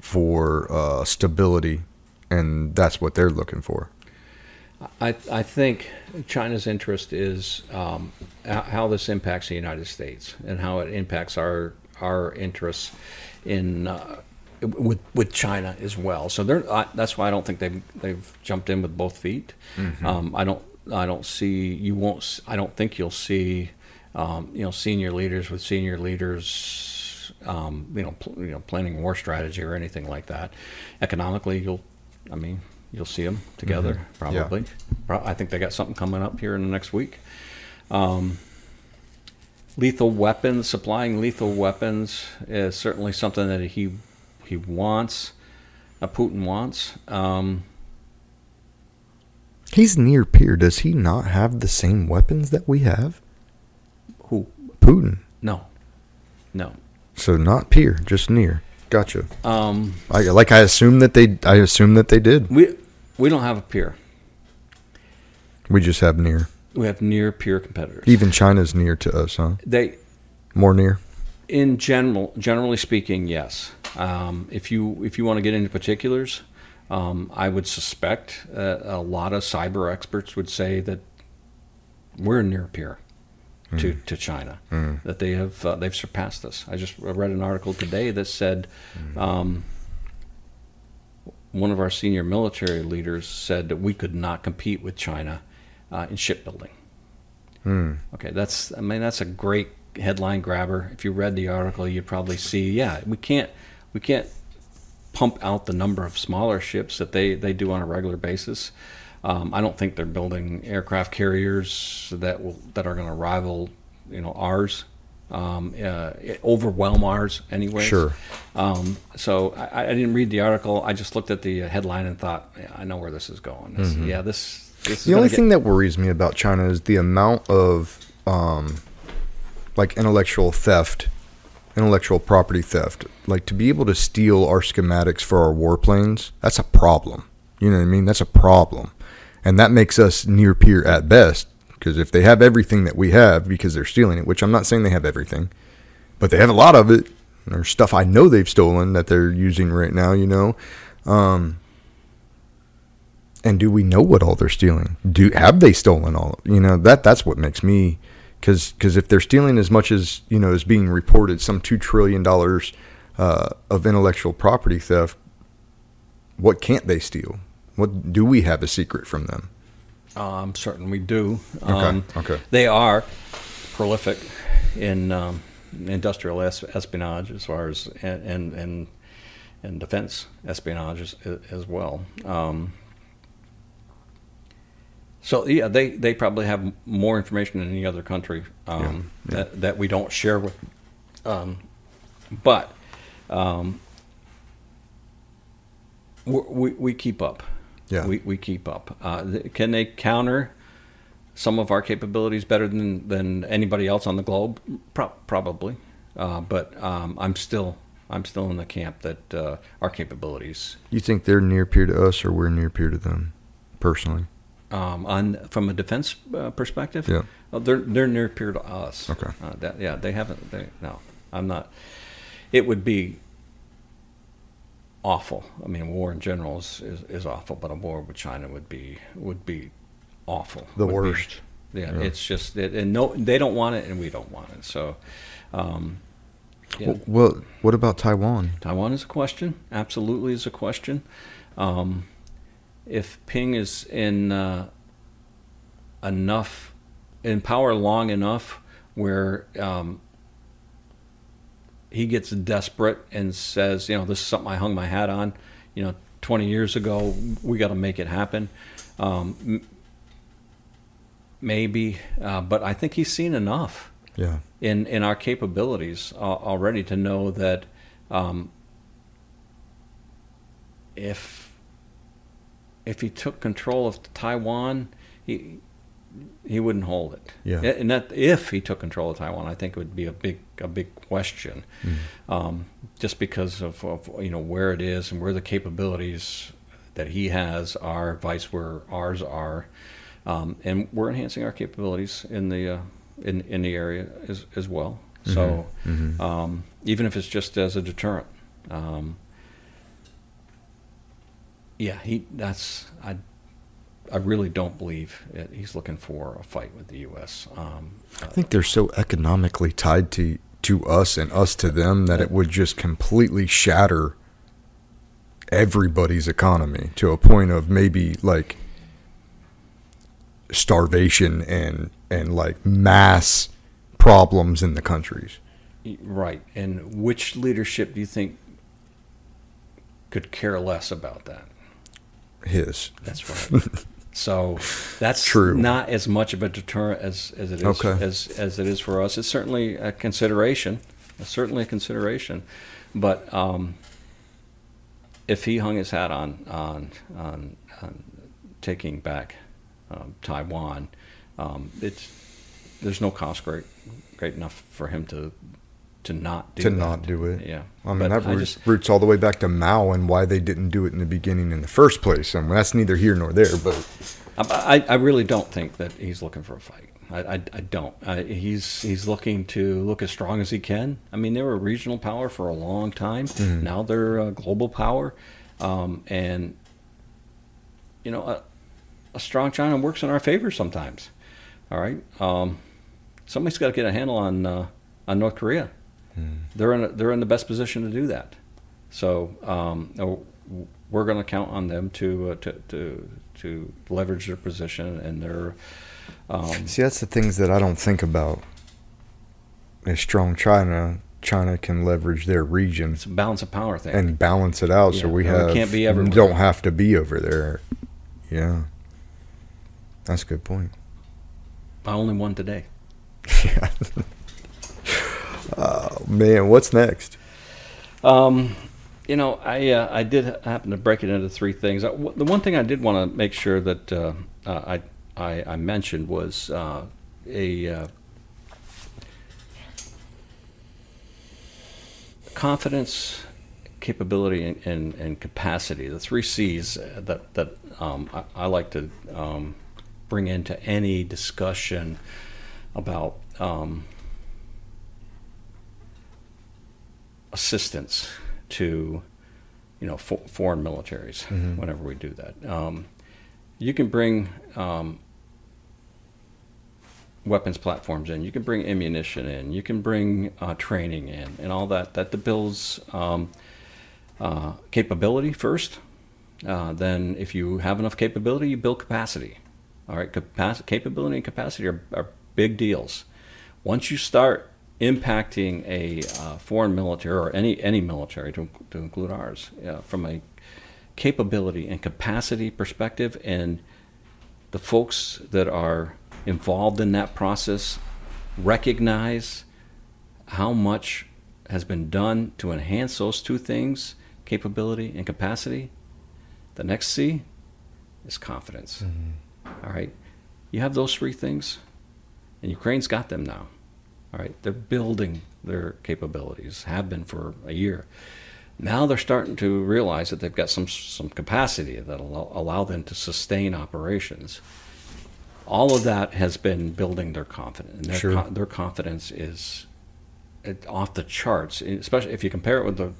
for uh, stability and that's what they're looking for? I, I think China's interest is um, how this impacts the United States and how it impacts our our interests in uh, with with China as well. So they're, I, that's why I don't think they've they've jumped in with both feet. Mm-hmm. Um, I don't I don't see you won't I don't think you'll see um, you know senior leaders with senior leaders um, you know pl- you know planning war strategy or anything like that. Economically, you'll I mean. You'll see them together, mm-hmm. probably. Yeah. I think they got something coming up here in the next week. Um, lethal weapons, supplying lethal weapons is certainly something that he he wants, uh, Putin wants. Um, He's near peer. Does he not have the same weapons that we have? Who? Putin. No. No. So not peer, just near. Gotcha. Um, I, like I assume that they. I assume that they did. We we don't have a peer. We just have near. We have near peer competitors. Even China's near to us, huh? They more near. In general, generally speaking, yes. Um, if you if you want to get into particulars, um, I would suspect uh, a lot of cyber experts would say that we're near peer to mm. to China. Mm. That they have uh, they've surpassed us. I just read an article today that said mm. um, one of our senior military leaders said that we could not compete with China. Uh, in shipbuilding. Hmm. Okay, that's, I mean, that's a great headline grabber. If you read the article, you'd probably see, yeah, we can't we can't pump out the number of smaller ships that they, they do on a regular basis. Um, I don't think they're building aircraft carriers that will that are going to rival, you know, ours, um, uh, overwhelm ours anyway. Sure. Um, so I, I didn't read the article. I just looked at the headline and thought, yeah, I know where this is going. This, mm-hmm. Yeah, this... The only get- thing that worries me about China is the amount of, um, like, intellectual theft, intellectual property theft. Like, to be able to steal our schematics for our warplanes, that's a problem. You know what I mean? That's a problem. And that makes us near peer at best, because if they have everything that we have because they're stealing it, which I'm not saying they have everything, but they have a lot of it. There's stuff I know they've stolen that they're using right now, you know. Um And do we know what all they're stealing? Do have they stolen all? You know, that that's what makes me, because because if they're stealing as much as, you know, is being reported, some two trillion dollars uh, of intellectual property theft, what can't they steal? What do we have a secret from them? Uh, I'm certain we do. Okay. Um, okay. They are prolific in um, industrial espionage, as far as and and and, and defense espionage as, as well. Um, So, yeah, they, they probably have more information than any other country um, yeah, yeah. That, that we don't share with. Um, but um, we we keep up. Yeah. We, we keep up. Uh, can they counter some of our capabilities better than, than anybody else on the globe? Pro- probably. Uh, but um, I'm still I'm still in the camp that uh, our capabilities. You think they're near peer to us or we're near peer to them, personally? Um, on from a defense uh, perspective, yeah. uh, they're they're near peer to us. Okay, uh, that, yeah, they haven't. They, no, I'm not. It would be awful. I mean, war in general is, is, is awful, but a war with China would be would be awful. The would worst. Be, yeah, yeah, it's just it, and no, they don't want it, and we don't want it. So, um, yeah. well, well, what about Taiwan? Taiwan is a question. Absolutely, is a question. Um, If Ping is in uh, enough in power long enough where um, he gets desperate and says, you know, this is something I hung my hat on, you know, twenty years ago, we got to make it happen. Um, m- maybe, uh, but I think he's seen enough yeah. in, in our capabilities uh, already to know that um, if... If he took control of Taiwan, he he wouldn't hold it. Yeah. And that if he took control of Taiwan, I think it would be a big a big question, mm. um, just because of, of you know where it is and where the capabilities that he has are, vice where ours are, um, and we're enhancing our capabilities in the uh, in in the area as as well. Mm-hmm. So mm-hmm. Um, even if it's just as a deterrent. Um, Yeah, he. That's I. I really don't believe it. He's looking for a fight with the U S. Um, I think they're so economically tied to to us and us to them that it would just completely shatter everybody's economy to a point of maybe like starvation and and like mass problems in the countries. Right, and which leadership do you think could care less about that? His. That's right. So that's true. Not as much of a deterrent as, as it is okay. as as it is for us. It's certainly a consideration. It's certainly a consideration. But um, if he hung his hat on on on, on taking back um, Taiwan, um, it's there's no cost great great enough for him to to not do to that. not do it. Yeah, I mean but that roots, just, roots all the way back to Mao and why they didn't do it in the beginning in the first place. I mean, that's neither here nor there. But I, I really don't think that he's looking for a fight. I, I, I don't. I, he's he's looking to look as strong as he can. I mean, they were a regional power for a long time. Mm-hmm. Now they're a global power, um, and you know, a, a strong China works in our favor sometimes. All right, um, somebody's got to get a handle on uh, on North Korea. Mm. They're in a, they're in the best position to do that. So um, we're going to count on them to, uh, to to to leverage their position and their. Um, See, that's the things that I don't think about. As strong China, China can leverage their region. It's a balance of power thing. And balance it out, yeah. so we and have we can't be everywhere. Don't have to be over there. Yeah, that's a good point. I only won today. Yeah. Oh man, what's next? Um, you know, I uh, I did happen to break it into three things. I, w- the one thing I did want to make sure that uh, I, I I mentioned was uh, a uh, confidence, capability, and, and, and capacity. The three C's that that um, I, I like to um, bring into any discussion about. Um, assistance to, you know, for, foreign militaries mm-hmm. whenever we do that. Um, you can bring um, weapons platforms in, you can bring ammunition in, you can bring uh, training in, and all that. That builds um, uh, capability first. Uh, then if you have enough capability, you build capacity. All right, Capac- capability and capacity are, are big deals. Once you start impacting a uh, foreign military or any any military to, to include ours uh, from a capability and capacity perspective, and the folks that are involved in that process recognize how much has been done to enhance those two things, capability and capacity. The next C is confidence. Mm-hmm. All right, you have those three things and Ukraine's got them now. All right, they're building their capabilities, have been for a year. Now they're starting to realize that they've got some some capacity that'll allow them to sustain operations. All of that has been building their confidence. Their, sure. co- their confidence is off the charts, especially if you compare it with the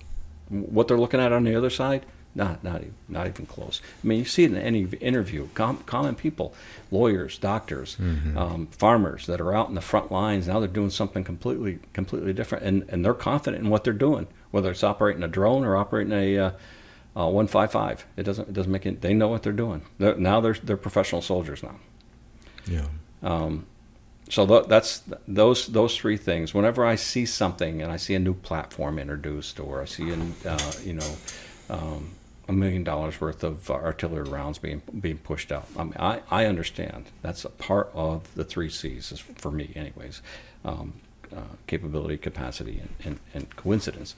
what they're looking at on the other side. Not not even, not even close. I mean, you see it in any interview. Com- common people, lawyers, doctors, mm-hmm. um, farmers that are out in the front lines. Now they're doing something completely completely different, and, and they're confident in what they're doing, whether it's operating a drone or operating a uh, uh, one fifty-five. It doesn't it doesn't make it. They know what they're doing. They're, now they're they're professional soldiers now. Yeah. Um, so th- that's those those three things. Whenever I see something and I see a new platform introduced, or I see an uh, you know. Um, a million dollars worth of artillery rounds being being pushed out. I mean, I, I understand that's a part of the three C's is for me, anyways. Um, uh, capability, capacity, and, and, and coincidence.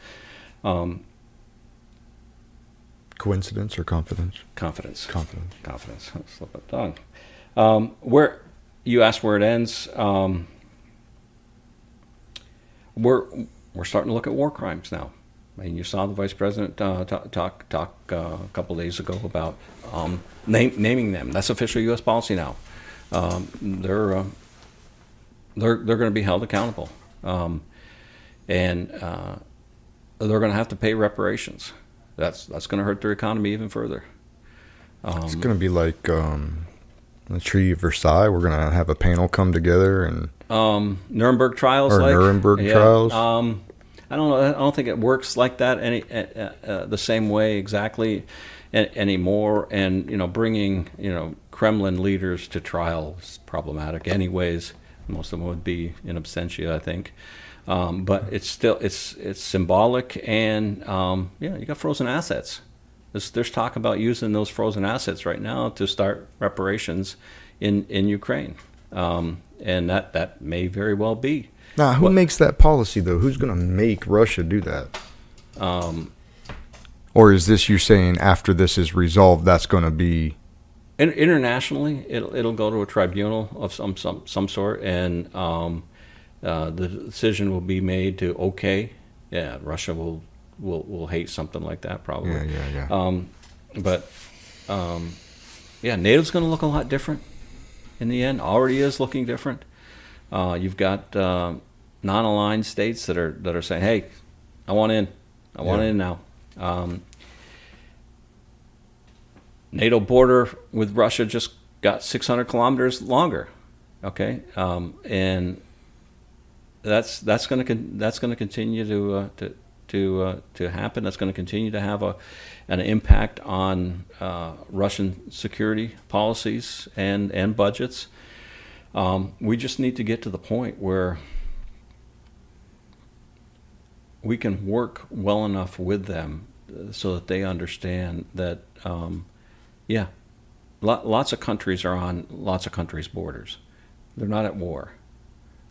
Um, coincidence or confidence? Confidence. Confidence. Confidence. I'll slip a tongue. Um, where you asked where it ends. Um, we're we're starting to look at war crimes now. I mean, you saw the vice president uh, talk talk, talk uh, a couple of days ago about um, name, naming them. That's official U S policy now. Um, they're uh, they're they're going to be held accountable, um, and uh, they're going to have to pay reparations. That's that's going to hurt their economy even further. Um, it's going to be like um, the Treaty of Versailles. We're going to have a panel come together and um, Nuremberg trials, or like, Nuremberg yeah, trials. Um, I don't know. I don't think it works like that any uh, uh, the same way exactly any, anymore. And you know, bringing you know Kremlin leaders to trial is problematic, anyways. Most of them would be in absentia, I think. Um, but it's still it's it's symbolic, and um, yeah, you got frozen assets. There's, there's talk about using those frozen assets right now to start reparations in, in Ukraine. Um, and that, that may very well be. Now, who what, makes that policy, though? Who's going to make Russia do that? Um, or is this, you're saying, after this is resolved, that's going to be... In, internationally, it'll, it'll go to a tribunal of some some, some sort, and um, uh, the decision will be made to, okay, yeah, Russia will... We'll, we'll hate something like that probably. Yeah, yeah, yeah. Um, but, um, yeah, NATO's going to look a lot different in the end. Already is looking different. Uh, you've got uh, non-aligned states that are that are saying, "Hey, I want in. I want yeah. in now." Um, NATO border with Russia just got six hundred kilometers longer. Okay, um, and that's that's going to con- that's going to continue to uh, to. to uh, to happen. That's going to continue to have a an impact on uh, Russian security policies and, and budgets. Um, we just need to get to the point where we can work well enough with them so that they understand that, um, yeah, lo- lots of countries are on lots of countries' borders. They're not at war,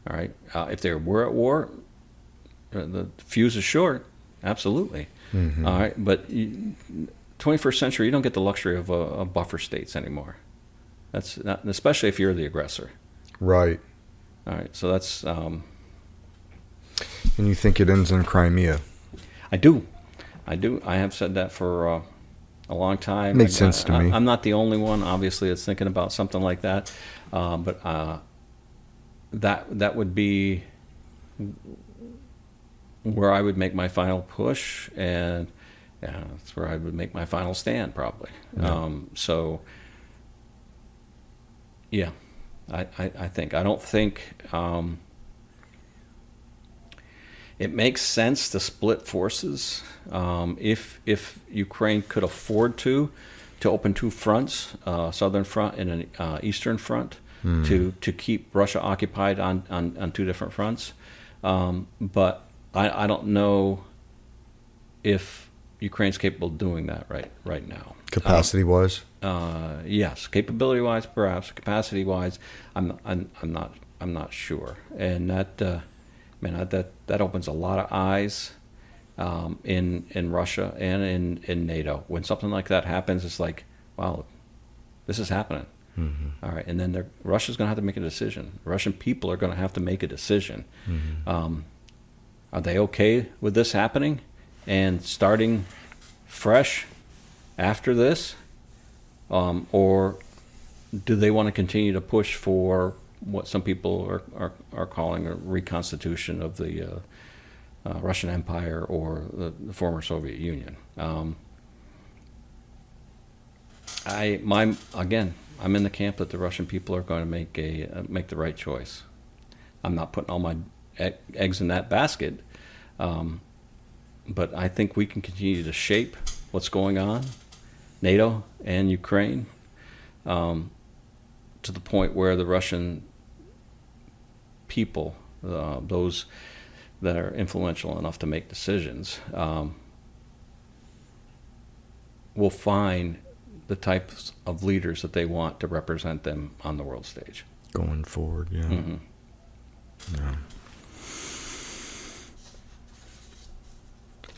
all right? Uh, if they were at war, the fuse is short, absolutely. Mm-hmm. All right, but you, twenty-first century, you don't get the luxury of, uh, of buffer states anymore. That's not, especially if you're the aggressor. Right. All right, so that's. Um, and you think it ends in Crimea? I do, I do. I have said that for uh, a long time. Makes I, sense I, to I, me. I'm not the only one, obviously, that's thinking about something like that, uh, but uh, that that would be where I would make my final push, and yeah, that's where I would make my final stand, probably. Yeah. Um, so, yeah, I, I, I think. I don't think um, it makes sense to split forces. Um, if if Ukraine could afford to, to open two fronts, uh, southern front and an uh, eastern front, mm. to, to keep Russia occupied on, on, on two different fronts. Um, but I, I don't know if Ukraine's capable of doing that right right now. Capacity-wise? Um, uh, yes, capability-wise, perhaps. Capacity-wise, I'm I'm, I'm not I'm not sure. And that uh, man, I, that that opens a lot of eyes um, in in Russia and in, in NATO. When something like that happens, it's like, wow, this is happening. Mm-hmm. All right, and then Russia's going to have to make a decision. Russian people are going to have to make a decision. Mm-hmm. Um, Are they okay with this happening and starting fresh after this? Um, or do they want to continue to push for what some people are, are, are calling a reconstitution of the uh, uh, Russian Empire or the, the former Soviet Union? Um, I my again, I'm in the camp that the Russian people are going to make a uh, make the right choice. I'm not putting all my eggs in that basket, um, but I think we can continue to shape what's going on, NATO and Ukraine, um, to the point where the Russian people, uh, those that are influential enough to make decisions, um, will find the types of leaders that they want to represent them on the world stage. Going forward, yeah. Mm-hmm. Yeah.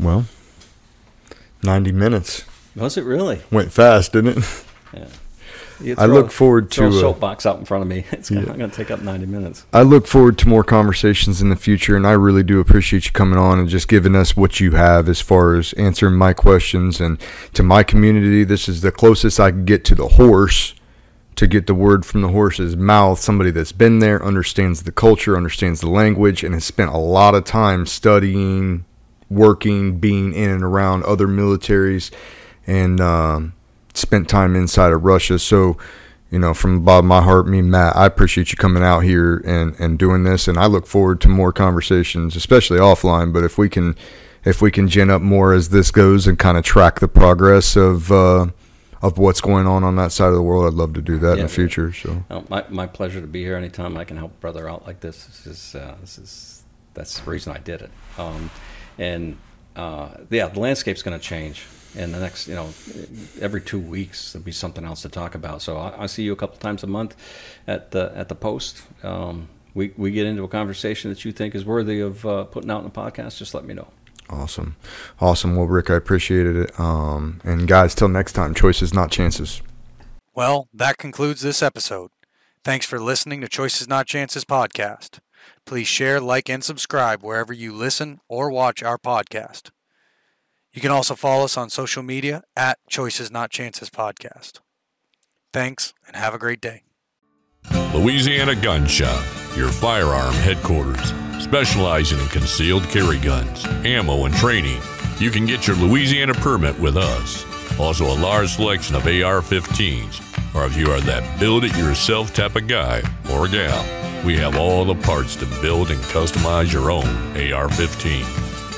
Well, ninety minutes. Was it really? Went fast, didn't it? Yeah. You throw, I look forward to... Throw a soapbox out in front of me. It's yeah. not going to take up ninety minutes. I look forward to more conversations in the future, and I really do appreciate you coming on and just giving us what you have as far as answering my questions. And to my community, this is the closest I can get to the horse, to get the word from the horse's mouth. Somebody that's been there, understands the culture, understands the language, and has spent a lot of time studying... working, being in and around other militaries, and um, spent time inside of Russia. So, you know, from the bottom of my heart, me and Matt, I appreciate you coming out here and, and doing this, and I look forward to more conversations, especially offline. But if we can, if we can gin up more as this goes and kind of track the progress of uh, of what's going on on that side of the world, I'd love to do that yeah, in the future. So, oh, my my pleasure to be here. Anytime I can help brother out like this, this is uh, this is that's the reason I did it. Um, And, uh, yeah, the landscape's going to change. in the next, you know, every two weeks there'll be something else to talk about. So I, I see you a couple times a month at the at the Post. Um, we we get into a conversation that you think is worthy of uh, putting out in the podcast. Just let me know. Awesome, awesome. Well, Rick, I appreciated it. Um, and guys, till next time, choices not chances. Well, that concludes this episode. Thanks for listening to Choices Not Chances podcast. Please share, like, and subscribe wherever you listen or watch our podcast. You can also follow us on social media at Choices Not Chances podcast. Thanks, and have a great day. Louisiana Gun Shop, your firearm headquarters, specializing in concealed carry guns, ammo, and training. You can get your Louisiana permit with us. Also a large selection of A R fifteens, or if you are that build-it-yourself type of guy or gal, we have all the parts to build and customize your own A R fifteen.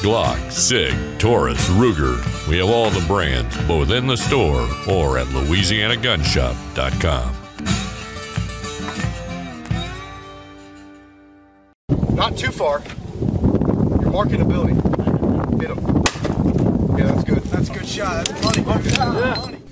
Glock, Sig, Taurus, Ruger. We have all the brands, both in the store or at Louisiana Gun Shop dot com. Not too far. You're marking a building. Hit him. Yeah, that's good. That's a good shot. That's money. Good shot. Yeah. Money.